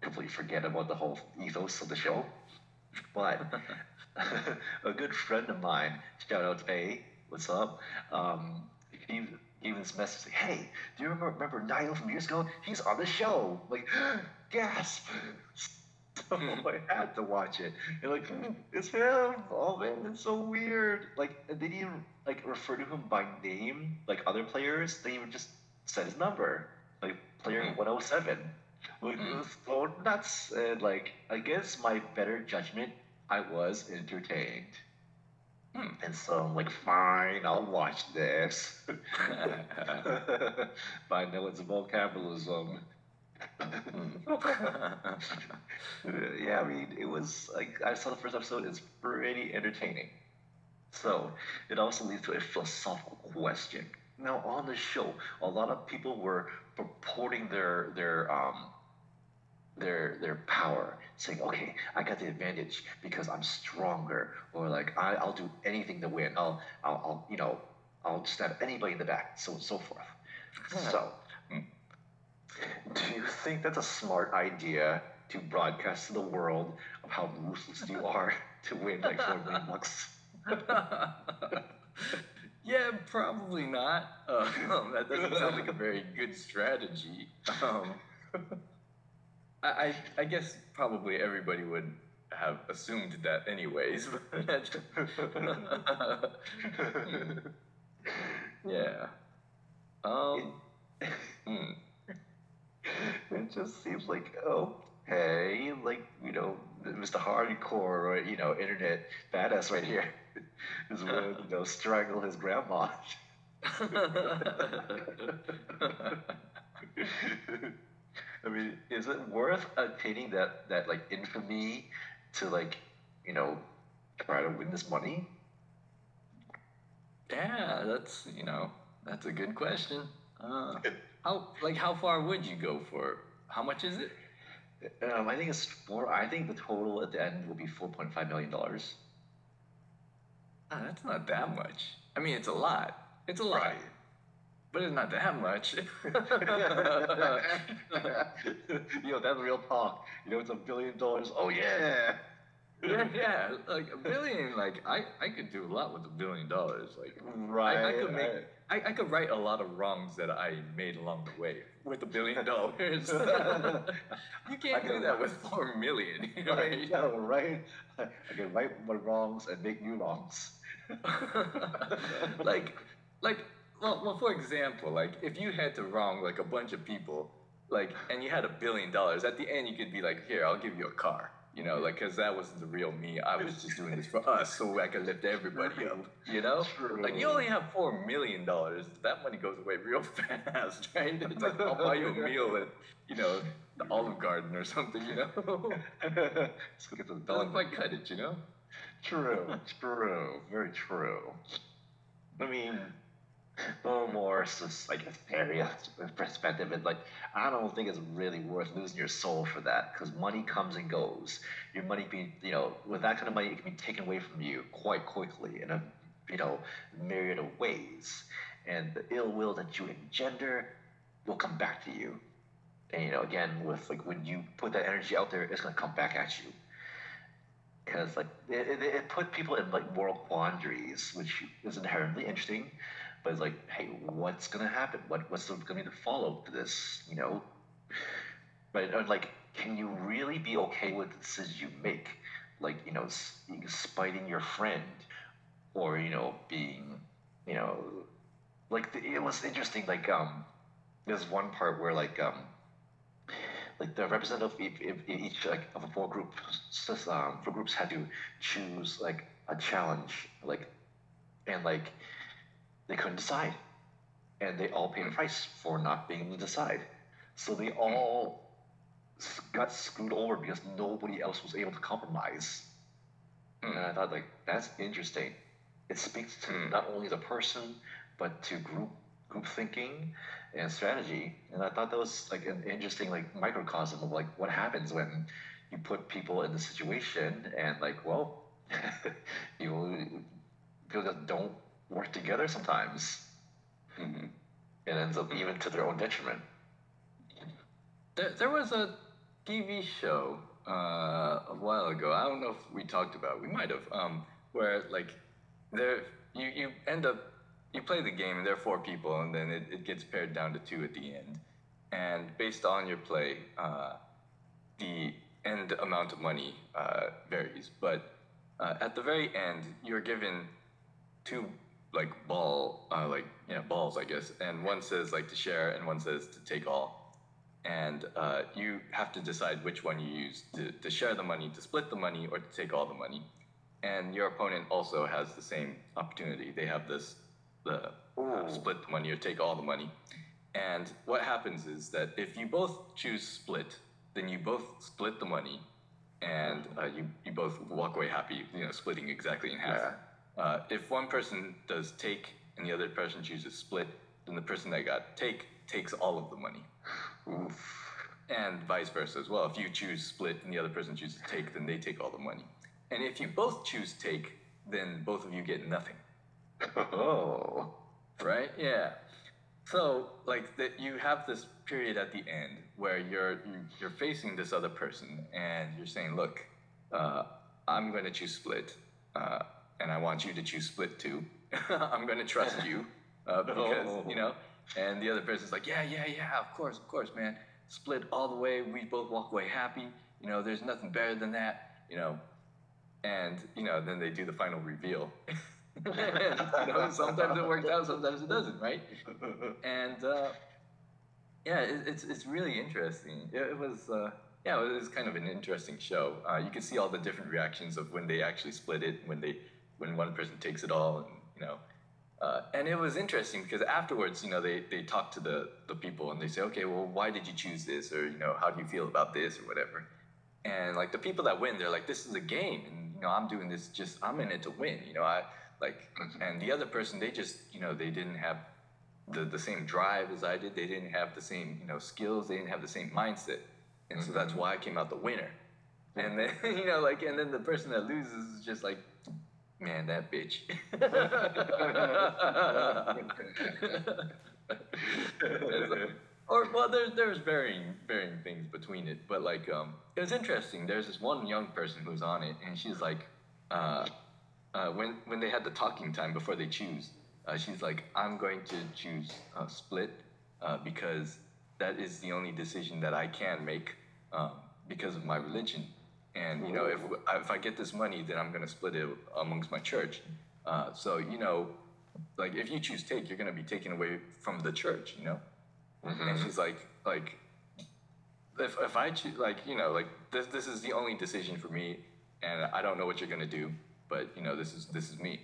completely forget about the whole ethos of the show? But a good friend of mine, shout out to A, what's up? Um, he gave this message, hey, do you remember, remember Niall from years ago? He's on the show. Like, gasp! So I had to watch it. And like, it's him. Oh man, it's so weird. Like, they didn't like refer to him by name, like other players. They even just said his number, like player mm-hmm. one oh seven. Like, mm-hmm. it was so nuts. And like, I guess my better judgment, I was entertained. Mm. And so I'm like, fine, I'll watch this. But I know it's about capitalism. Yeah, I mean, it was like I saw the first episode. It's pretty entertaining. So it also leads to a philosophical question. Now on the show, a lot of people were purporting their their um their their power, saying, "Okay, I got the advantage because I'm stronger," or like, I, "I'll do anything to win. I'll, I'll I'll you know I'll stab anybody in the back," so and so forth. So. Do you think that's a smart idea to broadcast to the world of how ruthless you are to win like four million bucks? Yeah, probably not. Um, that doesn't sound like a very good strategy. Um, I, I I guess probably everybody would have assumed that anyways. Yeah. Um. Hmm. It just seems like, okay, like, you know, Mister Hardcore or, you know, internet badass right here is willing to, you know, strangle his grandma. I mean, is it worth attaining that, that, like, infamy to, like, you know, try to win this money? Yeah, that's, you know, that's a good question. Uh, how like how far would you go for? How much is it? Um, I think it's four. I think the total at the end will be four point five million dollars. Ah, that's not that much. I mean, it's a lot. It's a lot, right. But it's not that much. Yo, that's real talk. You know, it's a billion dollars. Oh yeah. Yeah, yeah. Like a billion. Like I, I, could do a lot with a billion dollars. Like right. I, I could make. Right. I, I could right a lot of wrongs that I made along the way with a billion dollars. You can't do that with four million. You know, right? I know, right? I can right my wrongs and make new wrongs. like, like, well, well, for example, like if you had to wrong like a bunch of people, like, and you had a billion dollars, at the end you could be like, here, I'll give you a car. You know, like, because that wasn't the real me. I was just doing this for us so I could lift everybody up, you know? True. Like, you only have four million dollars. That money goes away real fast, right? It's like, I'll buy you a meal at, you know, the Olive Garden or something, you know? Let's get the dollar. Like, cut it, you know? True, true, very true. I mean, no more, it's just, like, a area perspective, and, like, I don't think it's really worth losing your soul for that, because money comes and goes. Your money being, you know, with that kind of money, it can be taken away from you quite quickly in a, you know, myriad of ways, and the ill will that you engender will come back to you. And, you know, again, with, like, when you put that energy out there, it's going to come back at you. Because, like, it, it, it put people in, like, moral quandaries, which is inherently interesting. But it's like, hey, what's going to happen? What What's going to be the follow-up to this, you know? But, like, can you really be okay with the decisions you make? Like, you know, spiting your friend or, you know, being, you know... Like, the, it was interesting, like, um, there's one part where, like, um... like the representative of each like of a four group, um, four groups had to choose like a challenge, like, and like they couldn't decide, and they all paid a price for not being able to decide. So they all got screwed over because nobody else was able to compromise. Mm. And I thought, like, that's interesting. It speaks to mm. not only the person but to group. group thinking and strategy. And I thought that was like an interesting like microcosm of like what happens when you put people in the situation and like, well, you people just don't work together sometimes. Mm-hmm. It ends up even to their own detriment. There, there was a T V show uh, a while ago, I don't know if we talked about it. We might have, um, where like there you, you end up you play the game, and there are four people, and then it, it gets pared down to two at the end. And based on your play, uh, the end amount of money uh, varies. But uh, at the very end, you're given two, like, ball, uh, like, yeah, balls, I guess. And one says, like, to share, and one says to take all. And uh, you have to decide which one you use to, to share the money, to split the money, or to take all the money. And your opponent also has the same opportunity. They have this... The, uh, split the money or take all the money. And what happens is that if you both choose split, then you both split the money and uh, you, you both walk away happy, you know, splitting exactly in half. Yeah. Uh, if one person does take and the other person chooses split, then the person that got take takes all of the money. Oof. And vice versa as well. If you choose split and the other person chooses take, then they take all the money. And if you both choose take, then both of you get nothing. Oh, right, yeah. So, like, that you have this period at the end where you're you're facing this other person, and you're saying, "Look, uh, I'm going to choose split, uh, and I want you to choose split too. I'm going to trust you uh, because oh. you know." And the other person's like, "Yeah, yeah, yeah. Of course, of course, man. Split all the way. We both walk away happy. You know, there's nothing better than that. You know." And you know, then they do the final reveal. And, you know, sometimes it works out, sometimes it doesn't, right? And uh, yeah, it, it's it's really interesting. It, it was uh, yeah, it was kind of an interesting show. Uh, you can see all the different reactions of when they actually split it, when they when one person takes it all, and you know, uh, and it was interesting because afterwards, you know, they they talk to the the people and they say, okay, well, why did you choose this, or you know, how do you feel about this, or whatever. And like the people that win, they're like, this is a game, and you know, I'm doing this just I'm in it to win, you know, I. Like, and the other person, they just, you know, they didn't have the, the same drive as I did. They didn't have the same, you know, skills. They didn't have the same mindset. And so that's why I came out the winner. And then, you know, like, and then the person that loses is just like, man, that bitch. like, or, well, there, there's varying, varying things between it. But, like, um, it was interesting. There's this one young person who's on it, and she's like, uh... Uh, when when they had the talking time before they choose, uh, she's like, I'm going to choose uh, split uh, because that is the only decision that I can make um, because of my religion. And, you know, if, if I get this money, then I'm going to split it amongst my church. Uh, so, you know, like if you choose take, you're going to be taken away from the church, you know? Mm-hmm. And she's like, like, if if I choose, like, you know, like this this is the only decision for me, and I don't know what you're gonna do, but you know, this is this is me.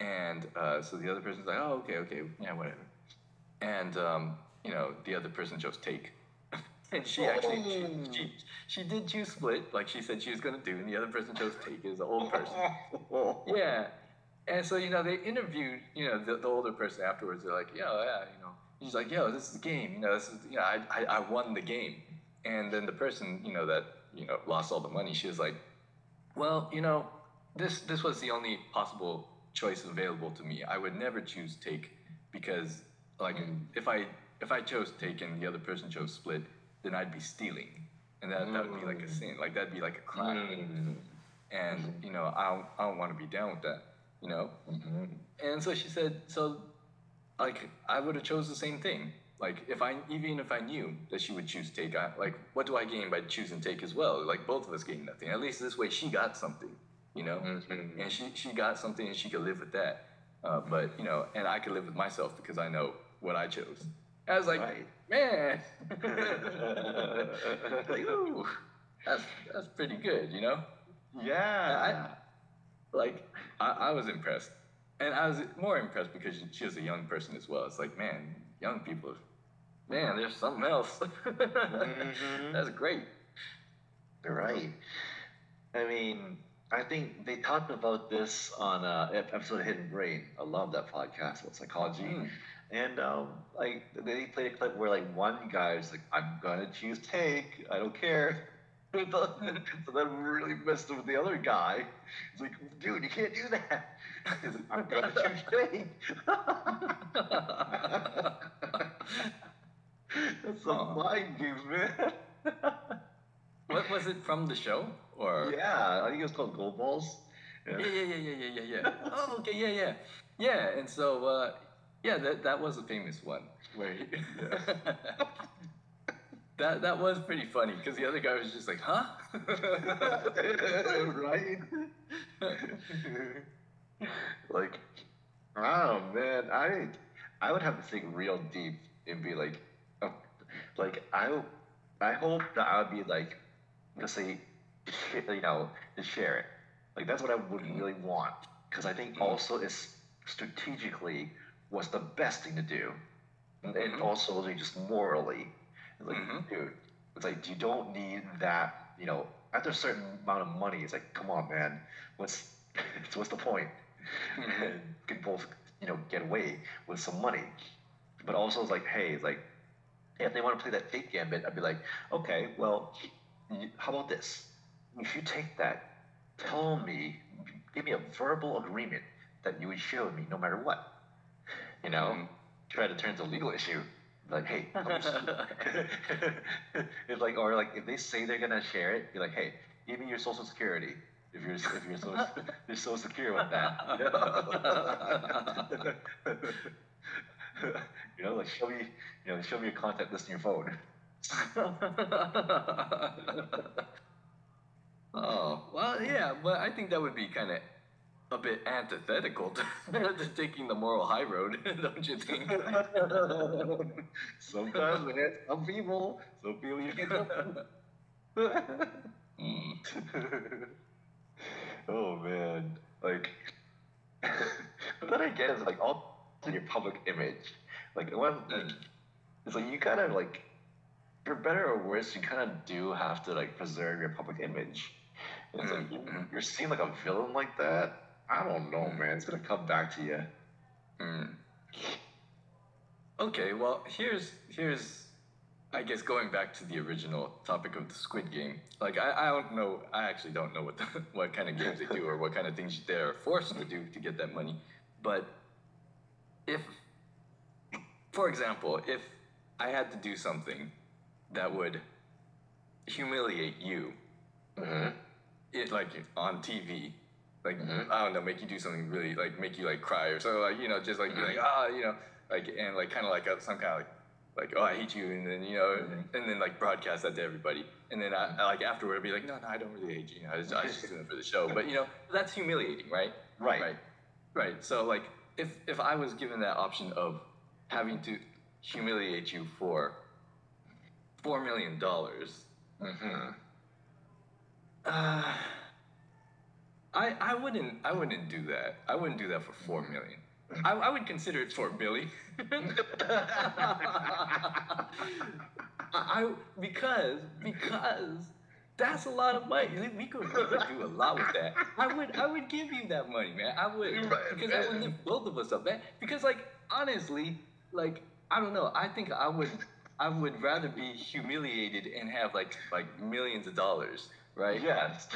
And uh, so the other person's like, oh, okay, okay, yeah, whatever. And um, you know, the other person chose take. And she actually, she, she she did choose split, like she said she was going to do, and the other person chose take as the old person. Yeah. And so, you know, they interviewed, you know, the, the older person afterwards. They're like, yo, yeah, you know. He's like, yo, this is the game. You know, this is, you know, I, I, I won the game. And then the person, you know, that, you know, lost all the money, she was like, well, you know, this, this was the only possible choice available to me. I would never choose take because, like, mm. if I if I chose take and the other person chose split, then I'd be stealing, and that, that would be like a sin, like that'd be like a crime, mm-hmm. and you know, I don't, I don't want to be down with that, you know. Mm-hmm. And so she said, so like I would have chose the same thing, like if I even if I knew that she would choose take, I, like what do I gain by choosing take as well? Like both of us gain nothing. At least this way she got something, you know, mm-hmm. and she she got something and she could live with that. Uh, but you know, and I could live with myself because I know what I chose. I was like, right. Man, like, ooh, that's that's pretty good, you know. Yeah, I, like I, I was impressed, and I was more impressed because she, she was a young person as well. It's like, man, young people, man, there's something else. Mm-hmm. That's great. Right. I mean, I think they talked about this on uh, episode of Hidden Brain. I love that podcast about psychology. Mm. And um, like they played a clip where like one guy's like, "I'm gonna choose take. I don't care." So that really messed up with the other guy. It's like, dude, you can't do that. Like, I'm gonna choose take. That's some mind games, man. What was it from the show? Or yeah, I think it was called Gold Balls. Yeah, yeah, yeah, yeah, yeah, yeah. yeah. Oh, okay, yeah, yeah, yeah. And so. Uh, Yeah, that that was a famous one. Where he, yeah. that that was pretty funny because the other guy was just like, "Huh?" Right? Like, oh man, I I would have to think real deep and be like, oh, like I I hope that I would be like, just say, you know, to share it. Like that's what I would really want because I think also it's strategically. Was the best thing to do, mm-hmm. and also like, just morally, like mm-hmm. dude, it's like you don't need that. You know, after a certain amount of money, it's like, come on, man, what's what's the point? Mm-hmm. Can both you know get away with some money, but also it's like, hey, it's like hey, if they want to play that fake gambit, I'd be like, okay, well, how about this? If you take that, tell me, give me a verbal agreement that you would share with me no matter what. You know, mm-hmm. try to turn into a legal issue. Like, hey, it's like, or like, if they say they're gonna share it, be like, hey, give me your social security. If you're, if you're so, you're so secure with that. You know, like, show me, you know, show me your contact list on your phone. Oh well, yeah, but I think that would be kind of. A bit antithetical to, to taking the moral high road, don't you think? Sometimes we have some people, some people you can help. mm. Oh man, like, but then I get it's like all in your public image, like one, like, it's like you kind of like, for better or worse, you kind of do have to like preserve your public image. And it's like mm-hmm. you're seen like a villain like that. I don't know, man. It's going to come back to you. Mm. Okay, well, here's, here's, I guess, going back to the original topic of the Squid Game. Like, I, I don't know, I actually don't know what the, what kind of games they do or what kind of things they're forced to do to get that money. But if, for example, if I had to do something that would humiliate you, mm-hmm. it like on T V, like, mm-hmm. I don't know, make you do something really, like, make you, like, cry or so, like, you know, just, like, mm-hmm. be like, ah, oh, you know, like, and, like, kind of, like, a, some kind of, like, like, oh, I hate you, and then, you know, mm-hmm. and then, like, broadcast that to everybody, and then, I, I like, afterward, I'd be like, no, no, I don't really hate you, you know, I was, I was just doing it for the show, but, you know, that's humiliating, right? Right. Right, right, so, like, if, if I was given that option of having to humiliate you for four million dollars. Mm-hmm. Uh, I I wouldn't I wouldn't do that. I wouldn't do that for four million dollars. I, I would consider it for a billion. I, I because because that's a lot of money. We could, we could do a lot with that. I would I would give you that money, man. I would right, because man. That would lift both of us up, man. Because like honestly, like I don't know. I think I would I would rather be humiliated and have like like millions of dollars, right? Yes.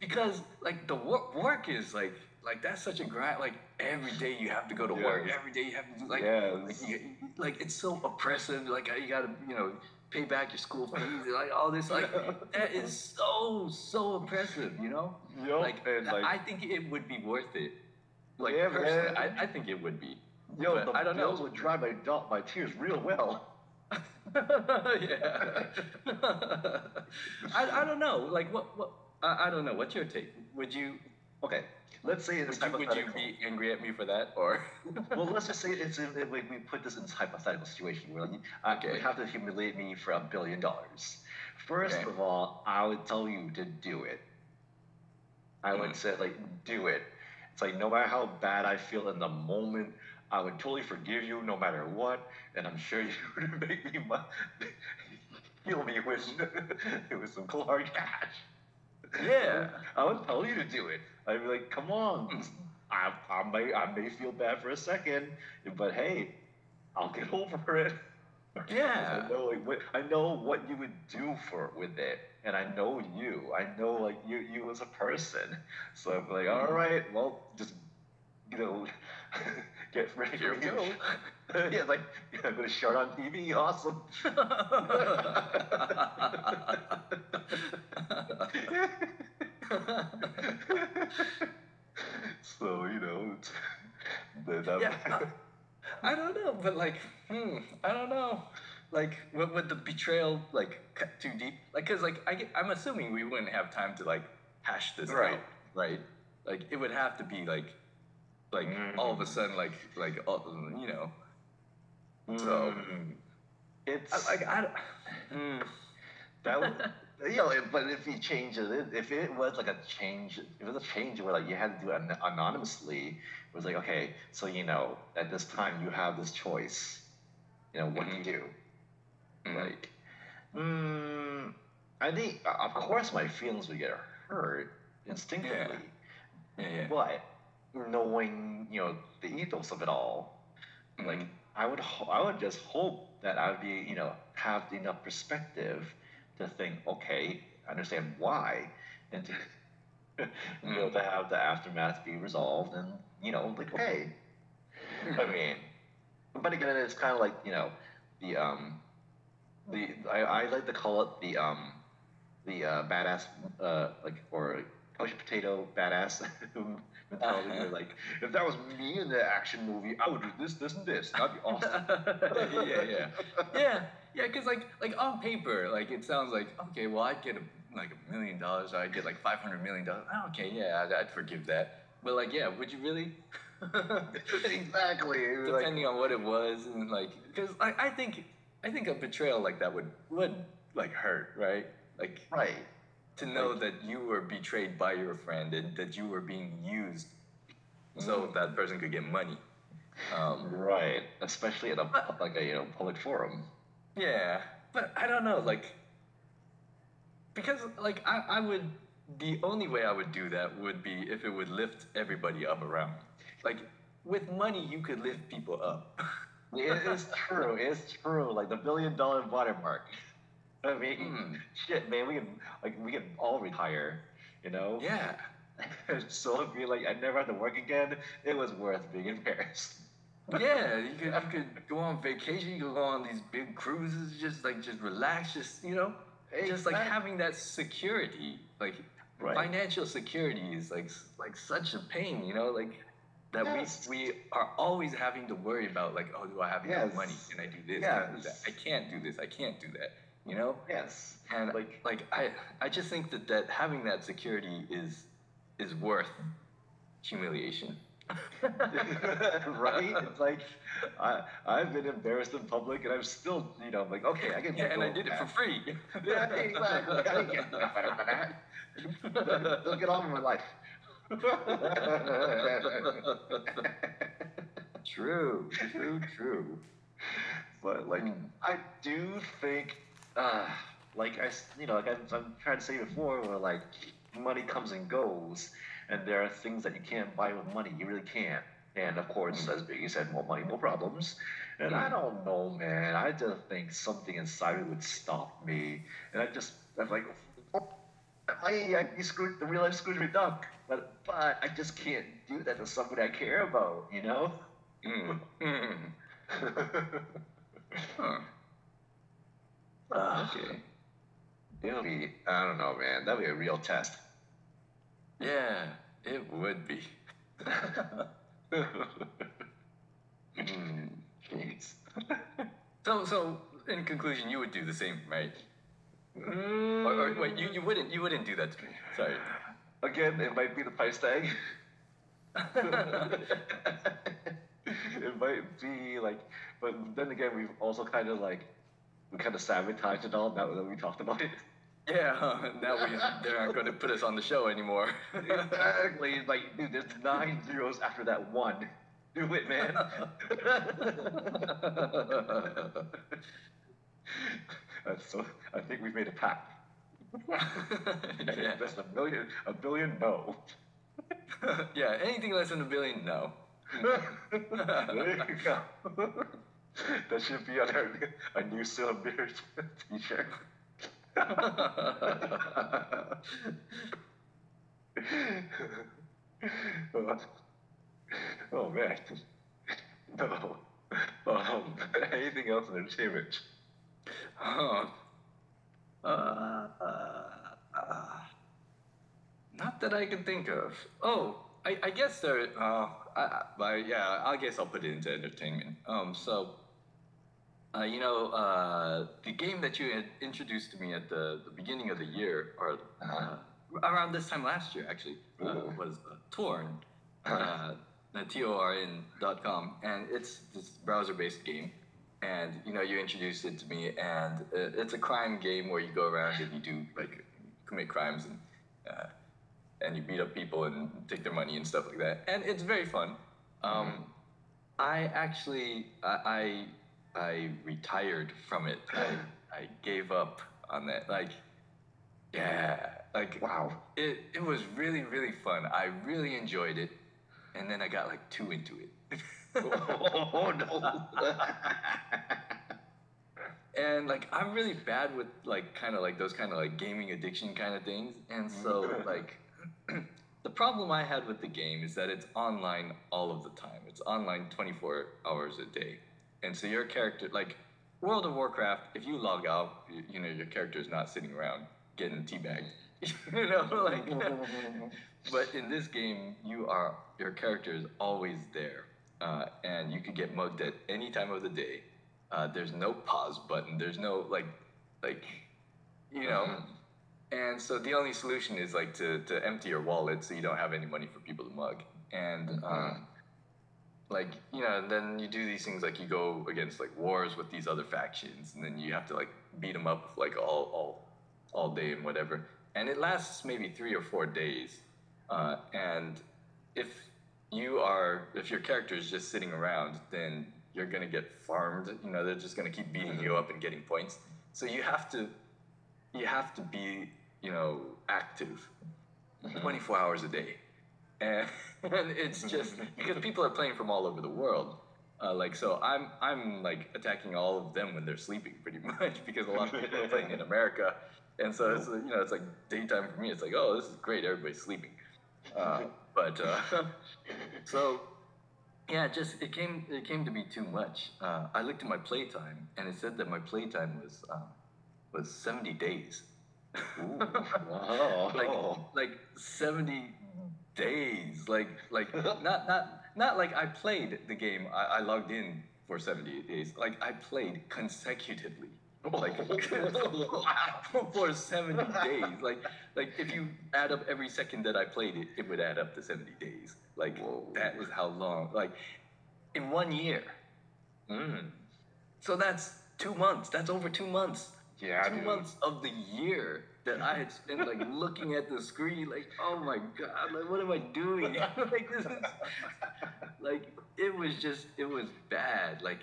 Because like the work work is like. Like, that's such a grind. Like, every day you have to go to yes. work. Every day you have to do, like, yes. like, like, it's so oppressive. Like, you got to, you know, pay back your school fees. Like, all this, like, that is so, so oppressive, you know? Yep. Like, and, like, I think it would be worth it. Like, yeah, personally, I, I think it would be. Yo, but the I don't bills know. Would dry my, my tears real well. yeah. I, I don't know. Like, what, what, I, I don't know. What's your take? Would you... Okay, let's say it's would you, hypothetical. Would you be angry at me for that, or? Well, let's just say it's in, it, we, we put this in this hypothetical situation where you uh, okay. have to humiliate me for a billion dollars. First okay. of all, I would tell you to do it. I mm. would say, like, do it. It's like, no matter how bad I feel in the moment, I would totally forgive you no matter what, and I'm sure you would make me my, heal me with, with some hard cash. Yeah, I would tell you to do it. I'd be like, come on. I, I may I may feel bad for a second, but hey, I'll get over it. Yeah. I know, like, what, I know what you would do for with it, and I know you. I know like you you as a person. So I'm like, all right, well, just you know, get ready Here to go. yeah, like yeah, I'm gonna shout on T V. Awesome. so you know, that, that yeah, I, I don't know, but like, hmm, I don't know, like, would, would the betrayal like cut too deep? Like, cause like I get, I'm assuming we wouldn't have time to like hash this right. out, right? Like, it would have to be like. Like, mm-hmm. all of a sudden, like, like all, you know. So, mm-hmm. it's... Like, I, I don't... Mm. That would... you know, but if you change it, if it was, like, a change... If it was a change where, like, you had to do it anonymously, it was like, okay, so, you know, at this time, you have this choice. You know, what mm-hmm. do you do? Mm-hmm. Like, mm, I think, of course, my feelings would get hurt instinctively. Yeah. Yeah, yeah. But... knowing, you know, the ethos of it all, mm-hmm. like I would, ho- I would just hope that I would be, you know, have enough perspective to think, okay, I understand why, and to, mm-hmm. you know, to have the aftermath be resolved, and you know, like, hey, mm-hmm. I mean, but again, it's kind of like, you know, the um, the I, I like to call it the um, the uh, badass uh, like or. Potato badass mentality. Where, like, if that was me in the action movie, I would do this, this, and this. That'd be awesome. yeah, yeah, yeah, yeah. Because like, like on paper, like it sounds like okay. Well, I'd get a, like a million dollars. I'd get like five hundred million dollars. Oh, okay, yeah, I'd, I'd forgive that. But like, yeah, would you really? exactly. Depending like, on what it was, and like, because I, I think, I think a betrayal like that would would like hurt, right? Like, right. To know like, that you were betrayed by your friend and that you were being used so that person could get money. Um, right. Especially at a but, like a you know public forum. Yeah. But I don't know, like because like I, I would the only way I would do that would be if it would lift everybody up around. Like with money you could lift people up. it is true, it's true. Like the billion dollar watermark. I mean, mm. shit, man, we can, like, we can all retire, you know? Yeah. so it'd be like, I never have to work again. It was worth being embarrassed. yeah, you could, you could go on vacation, you could go on these big cruises, just, like, just relax, just, you know? Exactly. Just, like, having that security, like, right. financial security is, like, like, such a pain, you know? Like, that yes. we, we are always having to worry about, like, oh, do I have yes. enough money? Can I do this? Yes. Can I do that? I can't do this. I can't do that. You know? Yes. And like, like I, I just think that, that having that security is is worth humiliation. Right? It's like I, I've been embarrassed in public, and I'm still, you know, I'm like, okay, I can. Yeah, and I did it for free. Yeah, exactly. I didn't get enough out of that. They'll get on with my life. True, true, true. But like, mm. I do think, uh, like I, you know, like I, I'm trying to say before, where like money comes and goes, and there are things that you can't buy with money. You really can't. And of course, as Biggie said, more money, more problems. And I don't know, man. I just think something inside me would stop me, and I just, I'm like, oh, I, I screwed the real life Scrooge McDuck. But but I just can't do that to somebody I care about, you know. Mm. Mm. Huh. Uh, okay. It'll be, I don't know, man. That'll be a real test. Yeah, it would be. mm, geez. So, so in conclusion, you would do the same, right? Mm. Or, or wait, you, you wouldn't, you wouldn't do that to me. Sorry. Again, it might be the price tag. It might be like, but then again, we've also kind of like, we kind of sabotaged it all now that we talked about it. Yeah, now we, they're not going to put us on the show anymore. Exactly. It's like, dude, there's nine zeros after that one. Do it, man. So I think we've made a pact. Yeah. That's a billion, a billion, no. Yeah, anything less than a billion, no. There you go. That should be on our, our new Cereal and Beer t-shirt. Oh man. No. Um, anything else in entertainment? Oh. Uh, uh, uh, not that I can think of. Oh, I, I guess there. Uh, I, I, yeah, I guess I'll put it into entertainment. Um, so, uh, you know, uh, the game that you had introduced to me at the, the beginning of the year, or uh, around this time last year, actually, uh, was uh, Torn, uh, T O R N dot com, and it's this browser-based game. And, you know, you introduced it to me, and it's a crime game where you go around and you do, like, commit crimes and uh, and you beat up people and take their money and stuff like that. And it's very fun. Um, I actually, I, I I retired from it. I, I gave up on that. Like, yeah. Like, wow. It, it was really, really fun. I really enjoyed it. And then I got, like, too into it. Oh no. And like I'm really bad with like kind of like those kind of like gaming addiction kind of things, and so like the problem I had with the game is that it's online all of the time. It's online twenty-four hours a day, and so your character, like World of Warcraft, if you log out, you, you know, your character is not sitting around getting teabagged. You know, like but in this game you are, your character is always there. Uh, and you could get mugged at any time of the day. Uh, there's no pause button. There's no, like, like, you know. Mm-hmm. And so the only solution is, like, to, to empty your wallet so you don't have any money for people to mug. And, mm-hmm. um, like, you know, and then you do these things, like, you go against, like, wars with these other factions. And then you have to, like, beat them up, like, all, all, all day and whatever. And it lasts maybe three or four days. Uh, and if... you are, if your character is just sitting around, then you're going to get farmed. You know, they're just going to keep beating you up and getting points. So you have to, you have to be, you know, active twenty-four hours a day. And, and it's just, because people are playing from all over the world. Uh, like, so I'm, I'm like attacking all of them when they're sleeping pretty much, because a lot of people are playing in America. And so it's, you know, it's like daytime for me. It's like, oh, this is great. Everybody's sleeping. Uh, But uh, so, yeah, just it came it came to be too much. Uh, I looked at my playtime, and it said that my playtime was um, was seventy days. Ooh, wow! like like seventy days. Like like not not not like I played the game. I, I logged in for seventy days. Like I played consecutively. Like for seventy days, like like if you add up every second that I played it, it would add up to seventy days. Like, whoa, that is how long, like, in one year. Mm. So that's two months. That's over two months. Yeah, Two dude. months of the year that I had spent, like, looking at the screen, like, oh, my God, like, what am I doing? Like, this is, like, it was just, it was bad. Like,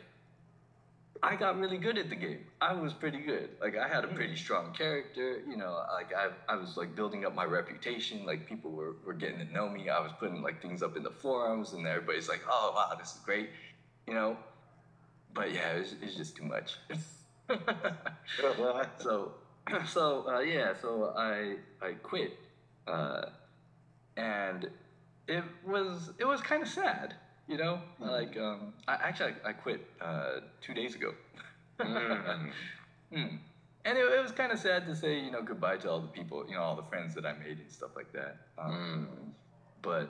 I got really good at the game. I was pretty good. Like, I had a pretty strong character, you know, like, I I was, like, building up my reputation. Like, people were, were getting to know me. I was putting, like, things up in the forums, and everybody's like, oh, wow, this is great, you know. But, yeah, it's it's just too much. so, so uh, yeah, so I I quit, uh, and it was it was kind of sad, you know. Mm. Like, um, I actually I, I quit uh, two days ago, mm. Mm. And it, it was kind of sad to say, you know, goodbye to all the people, you know, all the friends that I made and stuff like that. Um, mm. But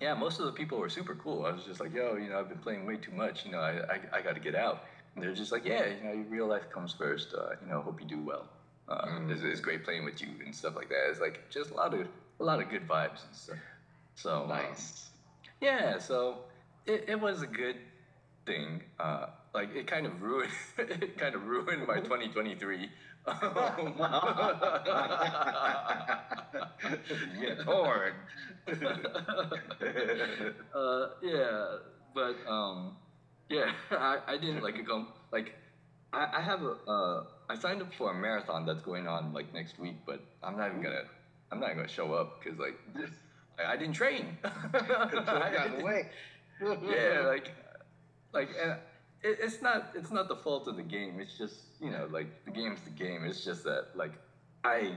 yeah, most of the people were super cool. I was just like, yo, you know, I've been playing way too much. You know, I I, I got to get out. They're just like, yeah, you know, your real life comes first. Uh, you know, hope you do well. Uh, mm. it's, it's great playing with you and stuff like that. It's like just a lot of a lot of good vibes and stuff. So nice. Um, yeah, so it, it was a good thing. Uh, like it kind of ruined it kind of ruined my twenty twenty-three. Oh, wow. Yeah, Torn. uh, yeah, but um. Yeah, I, I didn't like go like I, I have a uh, I signed up for a marathon that's going on like next week, but I'm not even gonna I'm not gonna show up because like I, I didn't train. I got away. Yeah, like like and it, it's not it's not the fault of the game. It's just you know like the game's the game. It's just that like I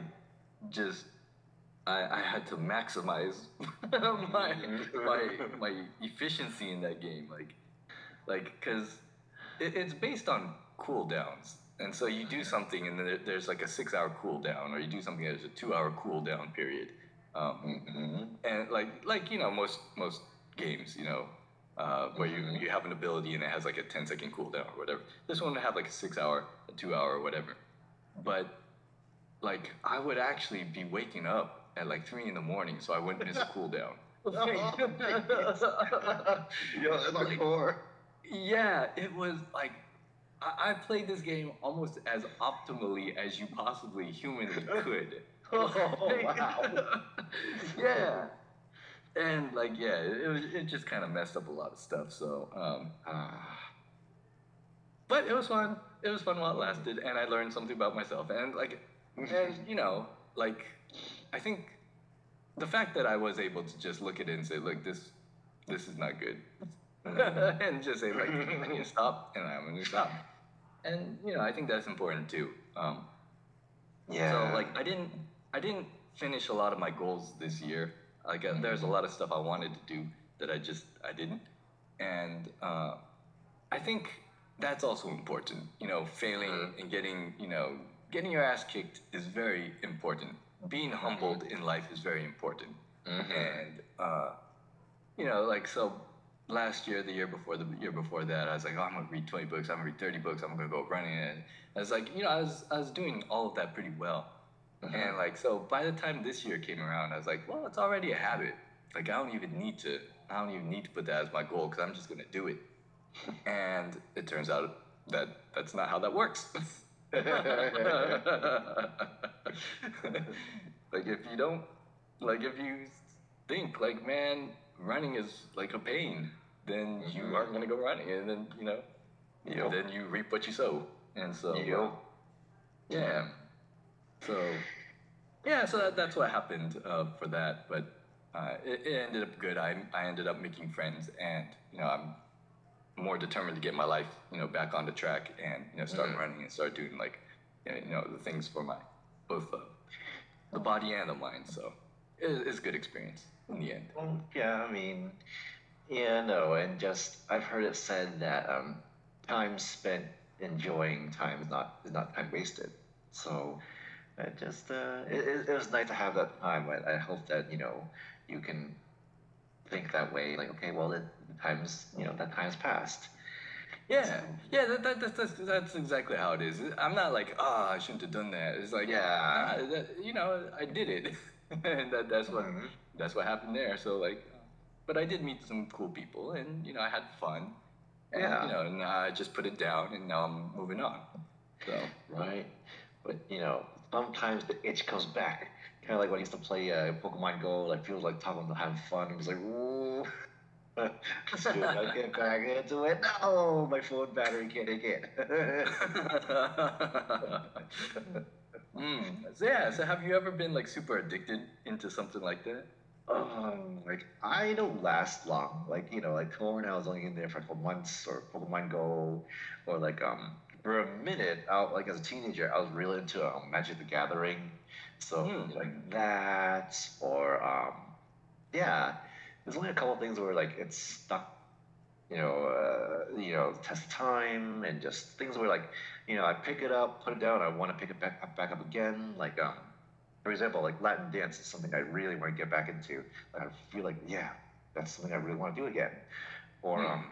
just I I had to maximize my my my efficiency in that game like. Like, because it, it's based on cooldowns. And so you do something, and then there, there's, like, a six-hour cooldown, or you do something, there's a two-hour cooldown period. Um, mm-hmm. And, like, like you know, most most games, you know, uh, where you, you have an ability and it has, like, a ten-second cooldown or whatever. This one would have, like, a six-hour, a two-hour, or whatever. But, like, I would actually be waking up at, like, three in the morning, so I wouldn't miss a cooldown. Yo, that's like, core. Yeah, it was like I-, I played this game almost as optimally as you possibly humanly could. Oh wow! Yeah, and like yeah, it was it just kind of messed up a lot of stuff. So, um, uh, but it was fun. It was fun while it lasted, and I learned something about myself. And like, and you know, like I think the fact that I was able to just look at it and say, look, this this is not good. And just say like I need to stop and I'm gonna stop, and you know I think that's important too. Um, yeah. So like I didn't I didn't finish a lot of my goals this year. Like uh, there's a lot of stuff I wanted to do that I just I didn't, and uh, I think that's also important. You know, failing mm-hmm. and getting you know getting your ass kicked is very important. Being humbled in life is very important, mm-hmm. and uh, you know like so. Last year, the year before, the year before that, I was like, oh, I'm going to read twenty books, I'm going to read thirty books, I'm going to go running. And I was like, you know, I was I was doing all of that pretty well. Mm-hmm. And like, so by the time this year came around, I was like, well, it's already a habit. Like, I don't even need to, I don't even need to put that as my goal because I'm just going to do it. And it turns out that that's not how that works. Like, if you don't, like, if you think, like, man, running is like a pain, then you mm-hmm. aren't gonna go running, and then you know, you know, then you reap what you sow, and so yeah, yeah. so yeah, so that, that's what happened uh, for that, but uh, it, it ended up good. I I ended up making friends, and you know, I'm more determined to get my life you know back on the track, and you know, start mm-hmm. running and start doing like you know the things for my both uh, the body and the mind. So it, it's a good experience. In the end. Well, yeah, I mean, yeah, no, and just I've heard it said that um, time spent enjoying time is not is not time wasted. So, I just uh, it it was nice to have that time. I, I hope that you know you can think that way. Like, okay, well, it, the time's you know that time's passed. Yeah, so, yeah, that, that that that's that's exactly how it is. I'm not like ah, oh, I shouldn't have done that. It's like yeah, nah, that, you know, I did it. And that, that's what mm-hmm. that's what happened there. So like, but I did meet some cool people, and you know, I had fun. And, yeah. You know, and I just put it down, and now I'm moving on. So right, but you know, sometimes the itch comes back. Kind of like when I used to play uh, Pokemon Go, like people like talking about having fun, and it's like, ooh, dude, I can't go back into it. No, my phone battery can't take it. mm. so, yeah. So have you ever been like super addicted into something like that? Um, like I don't last long. Like you know, like Torn, I was only in there for a couple months, or Pokemon Go, or like um. For a minute, out like as a teenager, I was really into um, Magic the Gathering, so mm. like that, or um, yeah, there's only a couple of things where like it's stuck, you know, uh, you know, test time and just things where like, you know, I pick it up, put it down, I want to pick it back up, back up again. Like um, for example, like Latin dance is something I really want to get back into. Like I feel like yeah, that's something I really want to do again. Or mm. um,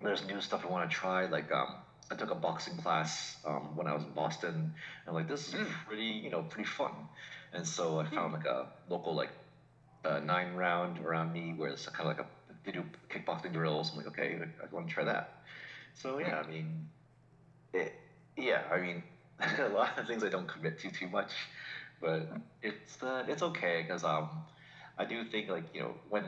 there's new stuff I want to try, like um. I took a boxing class um, when I was in Boston, and I'm like, this is pretty, you know, pretty fun. And so I found like a local like uh, nine round around me where it's kind of like a, they do kickboxing drills. I'm like, okay, I, I want to try that. So yeah, I mean, it, yeah, I mean, a lot of things I don't commit to too much, but it's uh, it's okay because um, I do think like, you know, when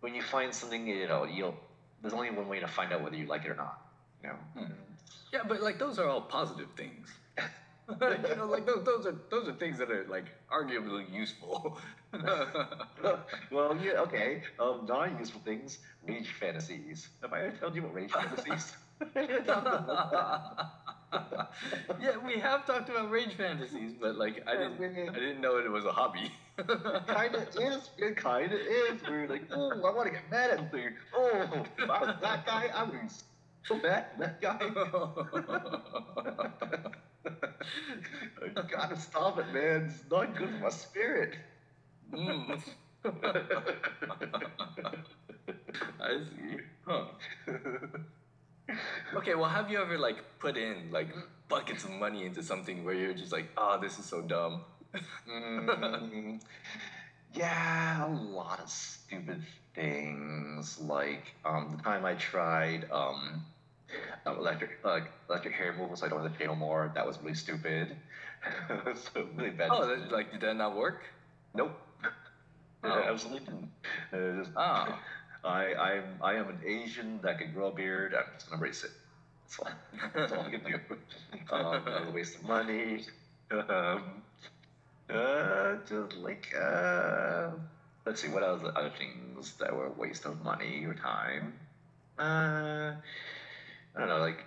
when you find something, you know, you'll there's only one way to find out whether you like it or not, you know. Mm. Yeah, but like those are all positive things. You know, like those, those are those are things that are like arguably useful. Well, yeah, okay. Um, non-useful things, rage fantasies. Have I ever told you about rage fantasies? Yeah, we have talked about rage fantasies, but like I didn't, I didn't know it was a hobby. It kind of is. It kind of is. We're like, oh, I want to get mad at you. Oh, if I was that guy, I would. So bad, that guy. I gotta stop it, man. It's not good for my spirit. mm. I see. Huh. Okay, well, have you ever like put in like buckets of money into something where you're just like, oh, this is so dumb? mm. Yeah, a lot of stupid things. Like um, the time I tried. Um, Um, electric, like electric hair removal, so I don't have to pay no more. That was really stupid. So really bad. Oh, that, like did that not work? Nope. Oh. Yeah, absolutely didn't. Uh, just, oh. I, I, I am an Asian that can grow a beard. I'm just gonna brace it. That's all. That's all I can do. Um, I waste of money. Um, uh, just like uh, let's see, what else? Other things that were a waste of money or time. Uh. I don't know, like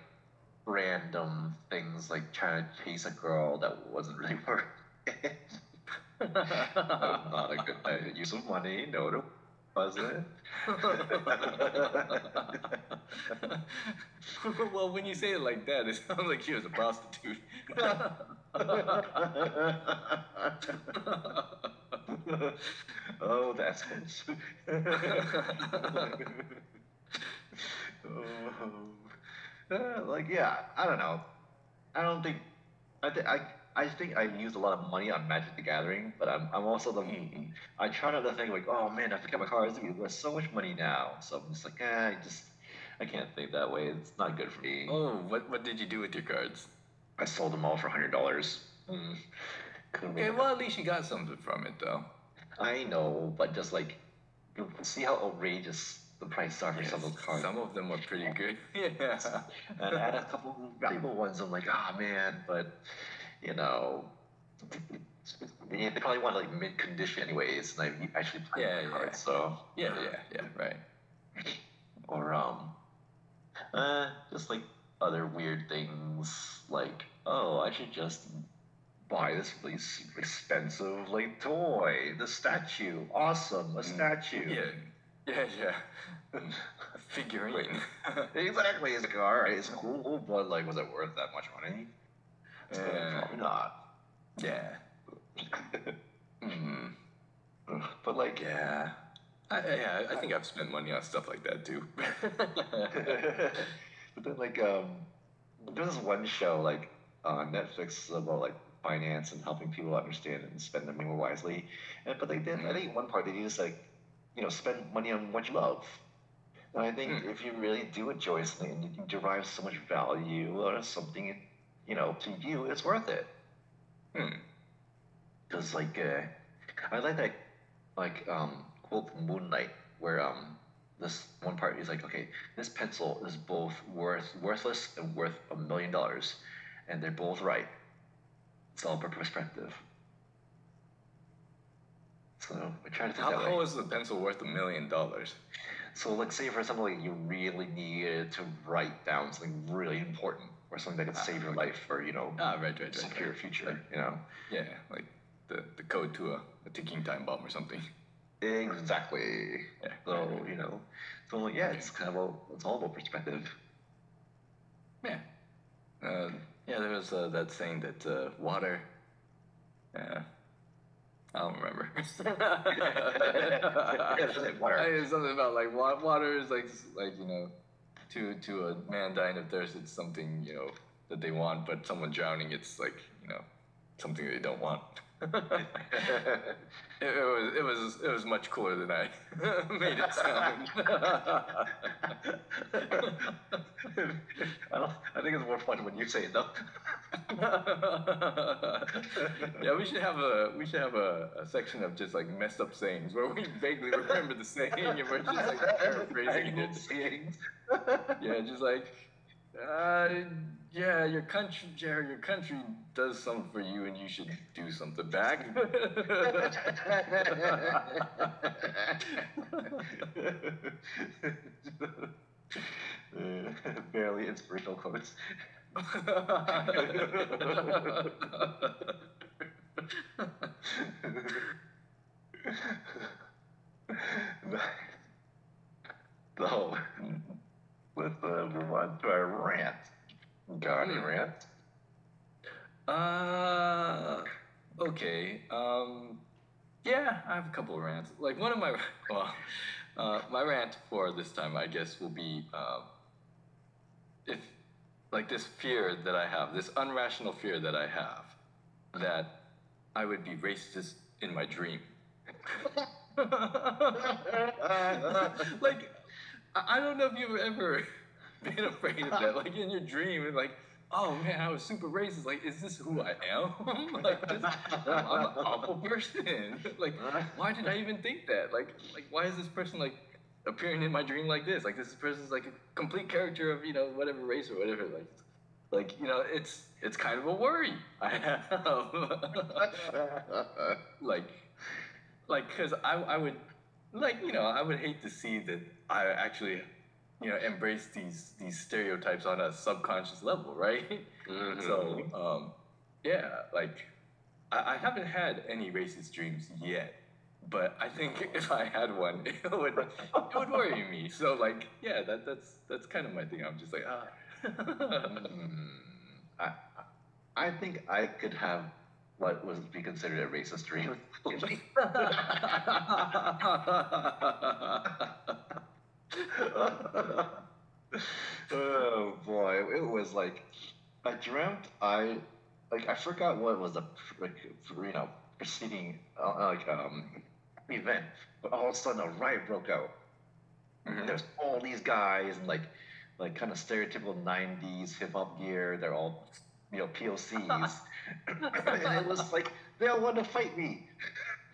random things like trying to chase a girl that wasn't really worth it. Not a good uh, use of money, no, it wasn't. Well, when you say it like that, it sounds like she was a prostitute. Oh, that's good. Oh. Uh, like yeah, I don't know. I don't think I think I I think I used a lot of money on Magic the Gathering, but I'm I'm also the mm. I try not to think like, oh man, I forgot my cards. It's worth so much money now. So I'm just like, eh, I just I can't think that way. It's not good for me. Oh, what what did you do with your cards? I sold them all for a hundred dollars. Mm. Okay, well at least you got something from it though. I know, but just like you see how outrageous the price are for yes, some of those cards. Some of them were pretty good. Yeah. And I had a couple of valuable ones. I'm like, ah, oh, man, but, you know, they probably want like mint condition anyways, and I actually played yeah, the cards, yeah. so. Yeah, yeah, yeah, right. Or, um, uh, just like other weird things, like, oh, I should just buy this really super expensive, like, toy, the statue, awesome, a statue. Yeah. Yeah, yeah. Figurine. Exactly. It's like, all right, it's cool, but like, was it worth that much money? Uh, uh, probably not. Yeah. mm. But like, yeah. I, yeah, I think I've spent money on stuff like that too. But then like, um, there was one show like on Netflix about like finance and helping people understand and spend their money more wisely. And but they did. I think one part they used like. you know, spend money on what you love. And I think mm. if you really do enjoy something and you can derive so much value out of something, you know, to you, it's worth it. Because, mm. like, uh, I like that, like, um, quote from Moonlight, where um, this one part is like, okay, this pencil is both worth worthless and worth a million dollars. And they're both right. It's all perspective. So we try to think how, that way. How is the pencil worth a million dollars? So, like, say for example, like, you really needed to write down something really important, or something that could ah, save your life, or you know, ah, right, right, secure your right, future. Like, you know, yeah, like the, the code to a, a ticking time bomb or something. Exactly. Yeah, so right, right. you know, so like, yeah, okay. it's kind of all, it's all about perspective. Yeah. Uh, yeah, there was uh, that saying that uh, water. Uh, I don't remember. It's something about like water is like like you know, to to a man dying of thirst, it's something you know that they want, but someone drowning, it's like you know, something they don't want. it, it was it was it was much cooler than I made it sound. I don't. I think it's more fun when you say it though. Yeah, we should have a we should have a, a section of just like messed up sayings where we vaguely remember the saying and we're just like paraphrasing it. Yeah, just like. Uh, yeah, your country, Jerry, your country does something for you, and you should do something back. uh, barely inspirational quotes. No. Let's uh, move on to our rant. Got any rant? Uh, okay. Um, yeah, I have a couple of rants. Like one of my, well, uh, my rant for this time, I guess, will be uh, if, like, this fear that I have, this irrational fear that I have, that I would be racist in my dream. Like. I don't know if you've ever been afraid of that. Like in your dream, and like, oh man, I was super racist. Like, is this who I am? Like, this, I'm, I'm an awful person. Like, why did I even think that? Like, like why is this person like appearing in my dream like this? Like, this person's like a complete character of you know whatever race or whatever. Like, like you know, it's it's kind of a worry I have. like, like, cause I I would. Like, you know, I would hate to see that I actually, you know, embrace these these stereotypes on a subconscious level, right? Mm-hmm. So, um, yeah, like, I, I haven't had any racist dreams yet, but I think if I had one, it would it would worry me. So, like, yeah, that that's that's kind of my thing. I'm just like, ah. mm, I I think I could have what would be considered a racist dream. Oh boy, it was like, I dreamt I, like I forgot what was the, like, you know, preceding, uh, like, um, event, but all of a sudden a riot broke out. Mm-hmm. There's all these guys in like, like kind of stereotypical nineties hip hop gear, they're all, you know, P O Cs. And it was like, they all want to fight me.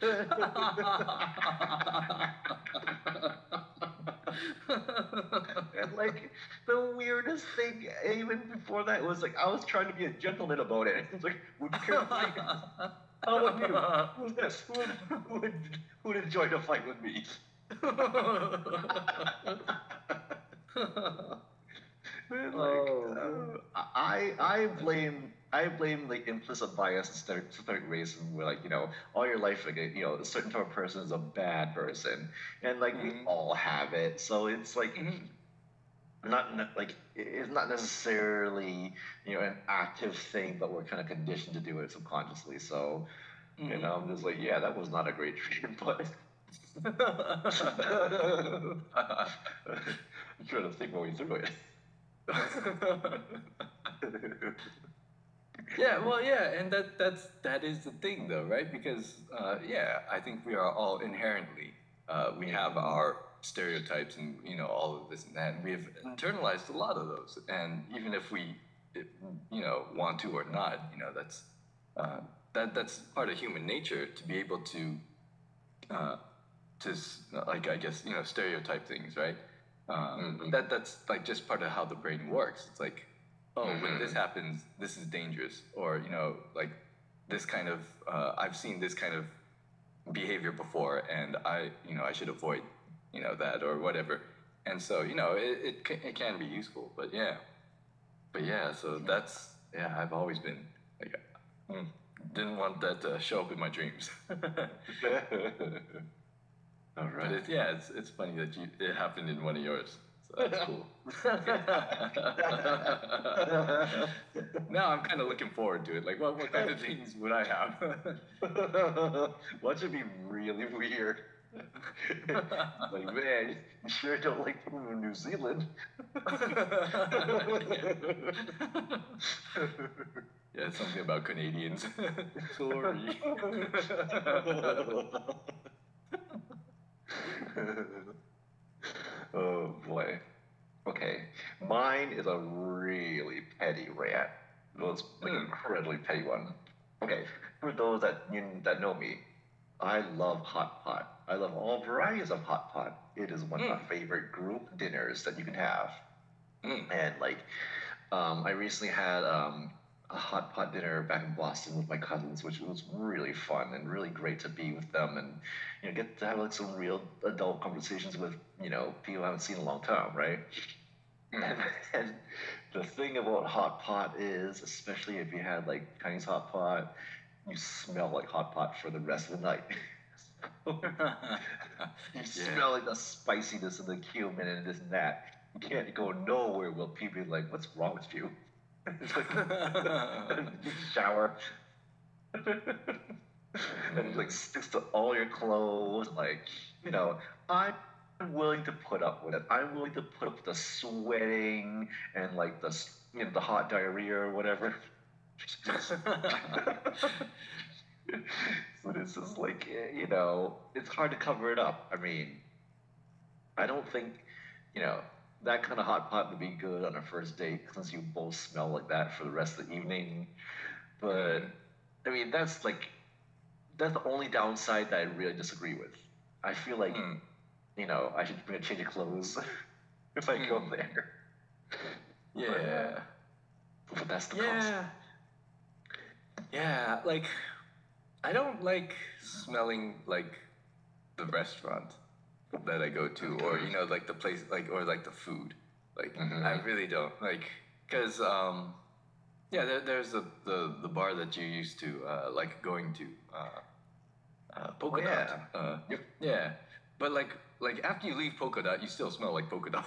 And like, the weirdest thing, even before that, was like, I was trying to be a gentleman about it. It's like, would you care to fight? How about you? Who's this? Who would, who would, who would enjoy the fight with me? Like, oh. uh, I I blame I blame like implicit bias and systemic racism where like you know all your life like you know a certain type of person is a bad person and like mm-hmm. we all have it, so it's like mm-hmm. not ne- like it's not necessarily you know an active thing, but we're kind of conditioned to do it subconsciously, so mm-hmm. you know I'm just like yeah that was not a great dream, but I'm trying to think what we threw it. yeah well yeah and that that's that is the thing though, right? Because uh yeah I think we are all inherently Uh, we have our stereotypes and, you know, all of this and that. And we have internalized a lot of those. And even if we, if, you know, want to or not, you know, that's uh, that that's part of human nature to be able to, uh, to like, I guess, you know, stereotype things, right? Um, mm-hmm. That that's like just part of how the brain works. It's like, oh, mm-hmm. when this happens, this is dangerous, or, you know, like this kind of uh, I've seen this kind of behavior before, and I, you know, I should avoid, you know, that or whatever. And so, you know, it it, it can be useful, but yeah, but yeah. So that's yeah. I've always been like, I didn't want that to show up in my dreams. All right. But it, yeah, it's it's funny that you, it happened in one of yours. So that's cool. Now I'm kind of looking forward to it. Like, what what kind of things would I have? What should be really weird? Like, man, you sure don't like people from New Zealand. Yeah, something about Canadians. Sorry. Oh boy. Okay, mine is a really petty rant. Well, it's like an incredibly petty one. Okay, for those that you, that know me, I love hot pot. I love all varieties of hot pot. It is one mm. of my favorite group dinners that you can have. Mm. And like, um, I recently had um, a hot pot dinner back in Boston with my cousins, which was really fun and really great to be with them and, you know, get to have like some real adult conversations with, you know, people I haven't seen in a long time, right? Mm. And the thing about hot pot is, especially if you had like Chinese hot pot, you smell like hot pot for the rest of the night. You yeah. smell like the spiciness of the cumin and this and that. You can't go nowhere where people are like, what's wrong with you? It's like shower. And it like sticks to all your clothes. Like, you know, I'm willing to put up with it. I'm willing to put up with the sweating and like the, you know, the hot diarrhea or whatever. So this is like, you know, it's hard to cover it up. I mean, I don't think, you know, that kind of hot pot would be good on a first date since you both smell like that for the rest of the evening. But, I mean, that's like, that's the only downside that I really disagree with. I feel like, mm. you know, I should bring a change of clothes if I mm. go there. Yeah. But, but that's the yeah. cost. Yeah, like, I don't like smelling like the restaurant that I go to, or, you know, like the place, like, or like the food, like mm-hmm. I really don't like, because um yeah there, there's a, the the bar that you used to uh like going to uh uh Polka oh, Dot yeah. uh yep. yeah but like like after you leave Polka Dot you still smell like Polka Dot.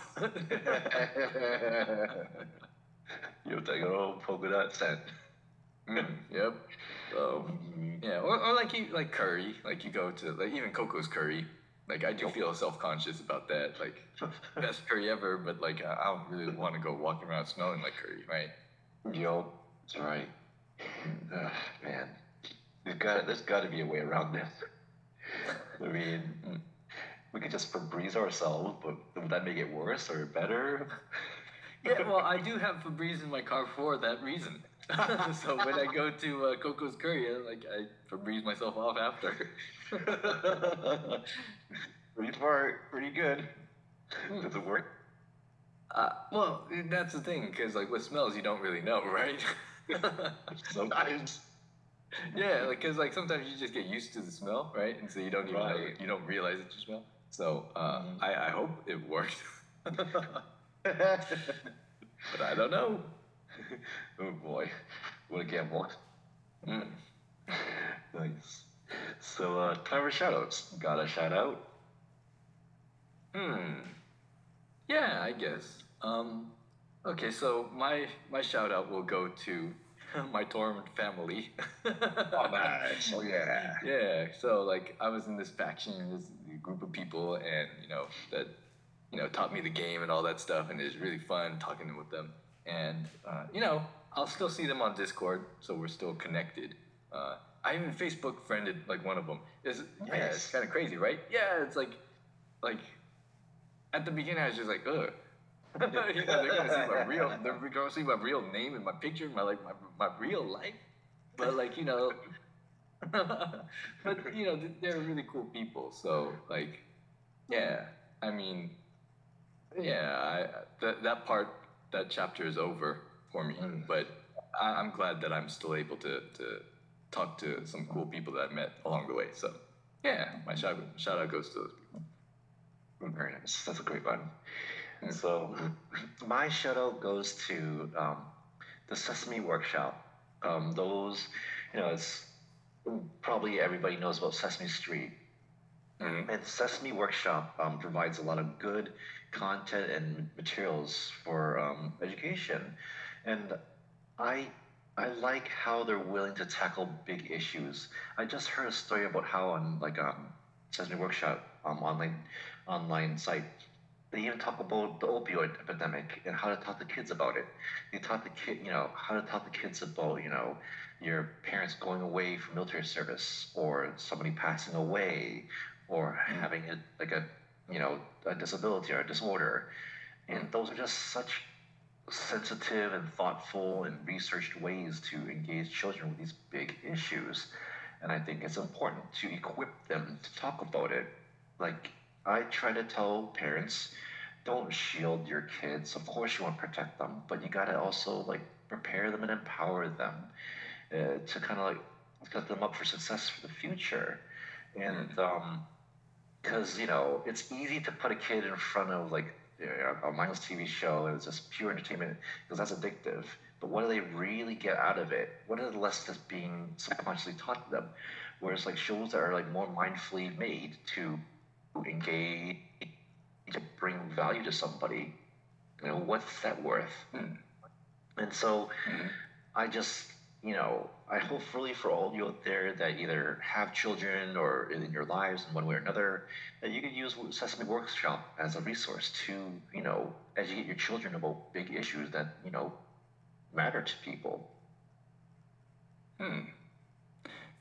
You're like an old Polka Dot scent. Mm, yep. So yeah, or, or like you like curry, like you go to like even Coco's curry. Like, I do feel self-conscious about that. Like, best curry ever, but, like, I don't really want to go walking around smelling like curry, right? Yo, that's right. Uh, man, there's got there's got to be a way around this. I mean, we could just Febreze ourselves, but would that make it worse or better? Yeah, well, I do have Febreze in my car for that reason. So when I go to uh, Coco's Curry, I, like I Febreze myself off after. Pretty far, pretty good. Hmm. Does it work? Uh, well, that's the thing, because like with smells, you don't really know, right? Sometimes. Yeah, like because like sometimes you just get used to the smell, right? And so you don't even right. know, you don't realize that you smell. So uh, mm-hmm. I I hope it worked. But I don't know. Oh boy, what a gamble. Mm. Nice. So, uh, time for shoutouts. Got a shout out? Hmm. Yeah, I guess. Um, okay, so my my shout out will go to my Torn family. Oh, nice. Oh, yeah. Yeah, so, like, I was in this faction, this group of people, and, you know, that, you know, taught me the game and all that stuff, and it was really fun talking with them. And, uh, you know, I'll still see them on Discord, so we're still connected. Uh, I even Facebook friended, like, one of them. It's, yes. Yeah, it's kind of crazy, right? Yeah, it's like, like, at the beginning, I was just like, ugh. You know, they're gonna see my real, they're gonna see my real name and my picture, my like my my real life. But like, you know, but you know, they're really cool people. So like, yeah, I mean, yeah, I, that that part, that chapter is over for me. But I, I'm glad that I'm still able to to talk to some cool people that I met along the way. So yeah, my shout shout out goes to those people. Very nice. That's a great one. So my shout out goes to um, the Sesame Workshop. Um, those, you know, it's probably everybody knows about Sesame Street. Mm-hmm. And Sesame Workshop um, provides a lot of good content and materials for um, education. And I I like how they're willing to tackle big issues. I just heard a story about how on like um, Sesame Workshop um, online online site, they even talk about the opioid epidemic and how to talk to kids about it. They taught the kid, you know, how to talk to kids about, you know, your parents going away from military service, or somebody passing away, or having a, like a, you know, a disability or a disorder. And those are just such sensitive and thoughtful and researched ways to engage children with these big issues. And I think it's important to equip them to talk about it. Like, I try to tell parents, don't shield your kids. Of course you want to protect them, but you got to also like prepare them and empower them uh, to kind of like set them up for success for the future. And um, because, you know, it's easy to put a kid in front of like a mindless T V show. It's just pure entertainment because that's addictive. But what do they really get out of it? What are the lessons being subconsciously taught to them? Whereas like shows that are like more mindfully made to engage, to bring value to somebody, you know, what's that worth? Mm-hmm. And so mm-hmm. I just, you know, I hope really for all of you out there that either have children or in your lives in one way or another, that you can use Sesame Workshop as a resource to, you know, educate your children about big issues that, you know, matter to people. Hmm.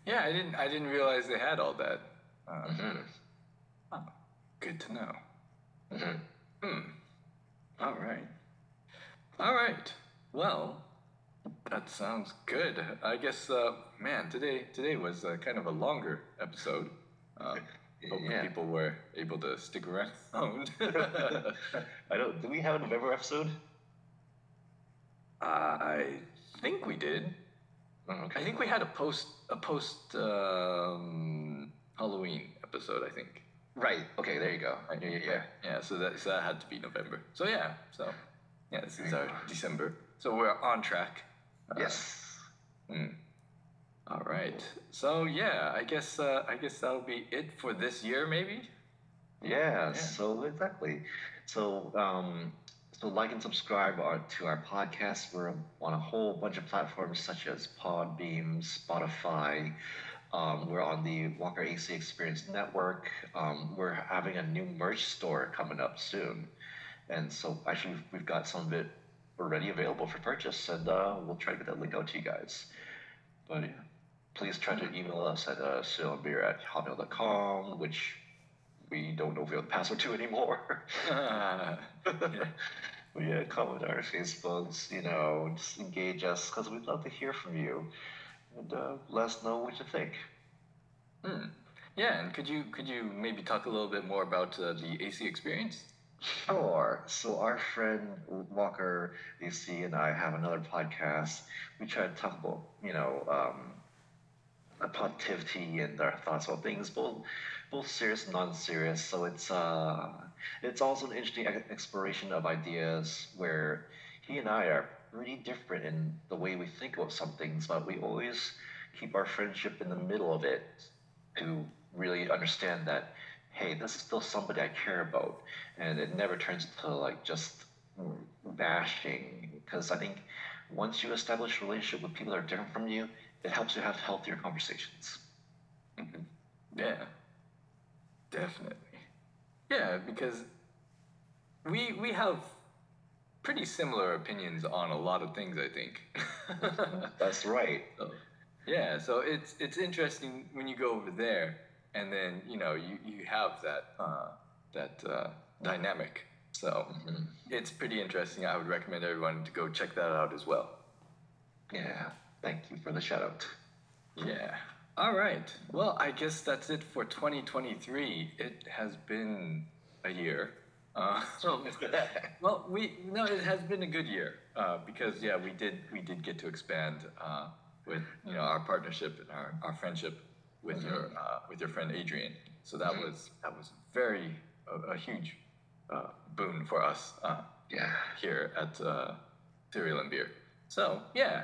Yeah, I didn't I didn't realize they had all that. Um, mm-hmm. Oh, good to know. Mm-hmm. Mm. All right. All right. Well, that sounds good. I guess, uh, man, today today was uh, kind of a longer episode. Uh, hopefully yeah. people were able to stick around. I don't. Do we have a November episode? Uh, I think we did. Okay. I think we had a post a post um, Halloween episode, I think. Right. Okay. There you go. Yeah. Yeah. Yeah. yeah so, that, so that had to be November. So yeah. So yeah. This is our December. So we're on track. Uh, yes. Mm. All right. So yeah. I guess. Uh, I guess that'll be it for this year, maybe. Yeah. yeah. So exactly. So um, so like and subscribe our, to our podcast. We're on a whole bunch of platforms such as Podbeam, Spotify. Um, we're on the Walker A C Experience Network. Um, we're having a new merch store coming up soon. And so actually we've, we've got some of it already available for purchase, and uh, we'll try to get that link out to you guys. But yeah, please try to email us at uh, cereal and beer at hotmail dot com, which we don't know if we have the password to anymore. uh, yeah. But yeah, comment on our Facebooks, you know, just engage us because we'd love to hear from you. And uh, let us know what you think. Mm. Yeah, and could you could you maybe talk a little bit more about uh, the A C Experience? Sure. So our friend Walker A C and I have another podcast. We try to talk about, you know, um, positivity and our thoughts on things, both both serious and non-serious. So it's uh, it's also an interesting exploration of ideas where he and I are really different in the way we think about some things, but we always keep our friendship in the middle of it to really understand that, hey, this is still somebody I care about, and it never turns into like just bashing, because I think once you establish a relationship with people that are different from you, it helps you have healthier conversations. Mm-hmm. Yeah, definitely. Yeah, because we we have pretty similar opinions on a lot of things, I think. That's right. So, yeah, so it's it's interesting when you go over there, and then you know you, you have that uh, that uh, dynamic. So mm-hmm. It's pretty interesting. I would recommend everyone to go check that out as well. Yeah, thank you for the shout out. Yeah. All right. Well, I guess that's it for twenty twenty-three. It has been a year. Uh, well, we no, it has been a good year uh, because yeah, we did we did get to expand uh, with you know our partnership and our, our friendship with mm-hmm. your uh, with your friend Adrian. So that mm-hmm. was that was very uh, a huge uh, boon for us. Uh, yeah, here at uh, Cereal and Beer. So yeah,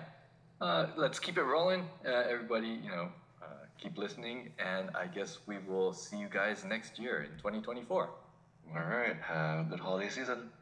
uh, let's keep it rolling, uh, everybody. You know, uh, keep listening, and I guess we will see you guys next year in twenty twenty-four. All right, have a good holiday season.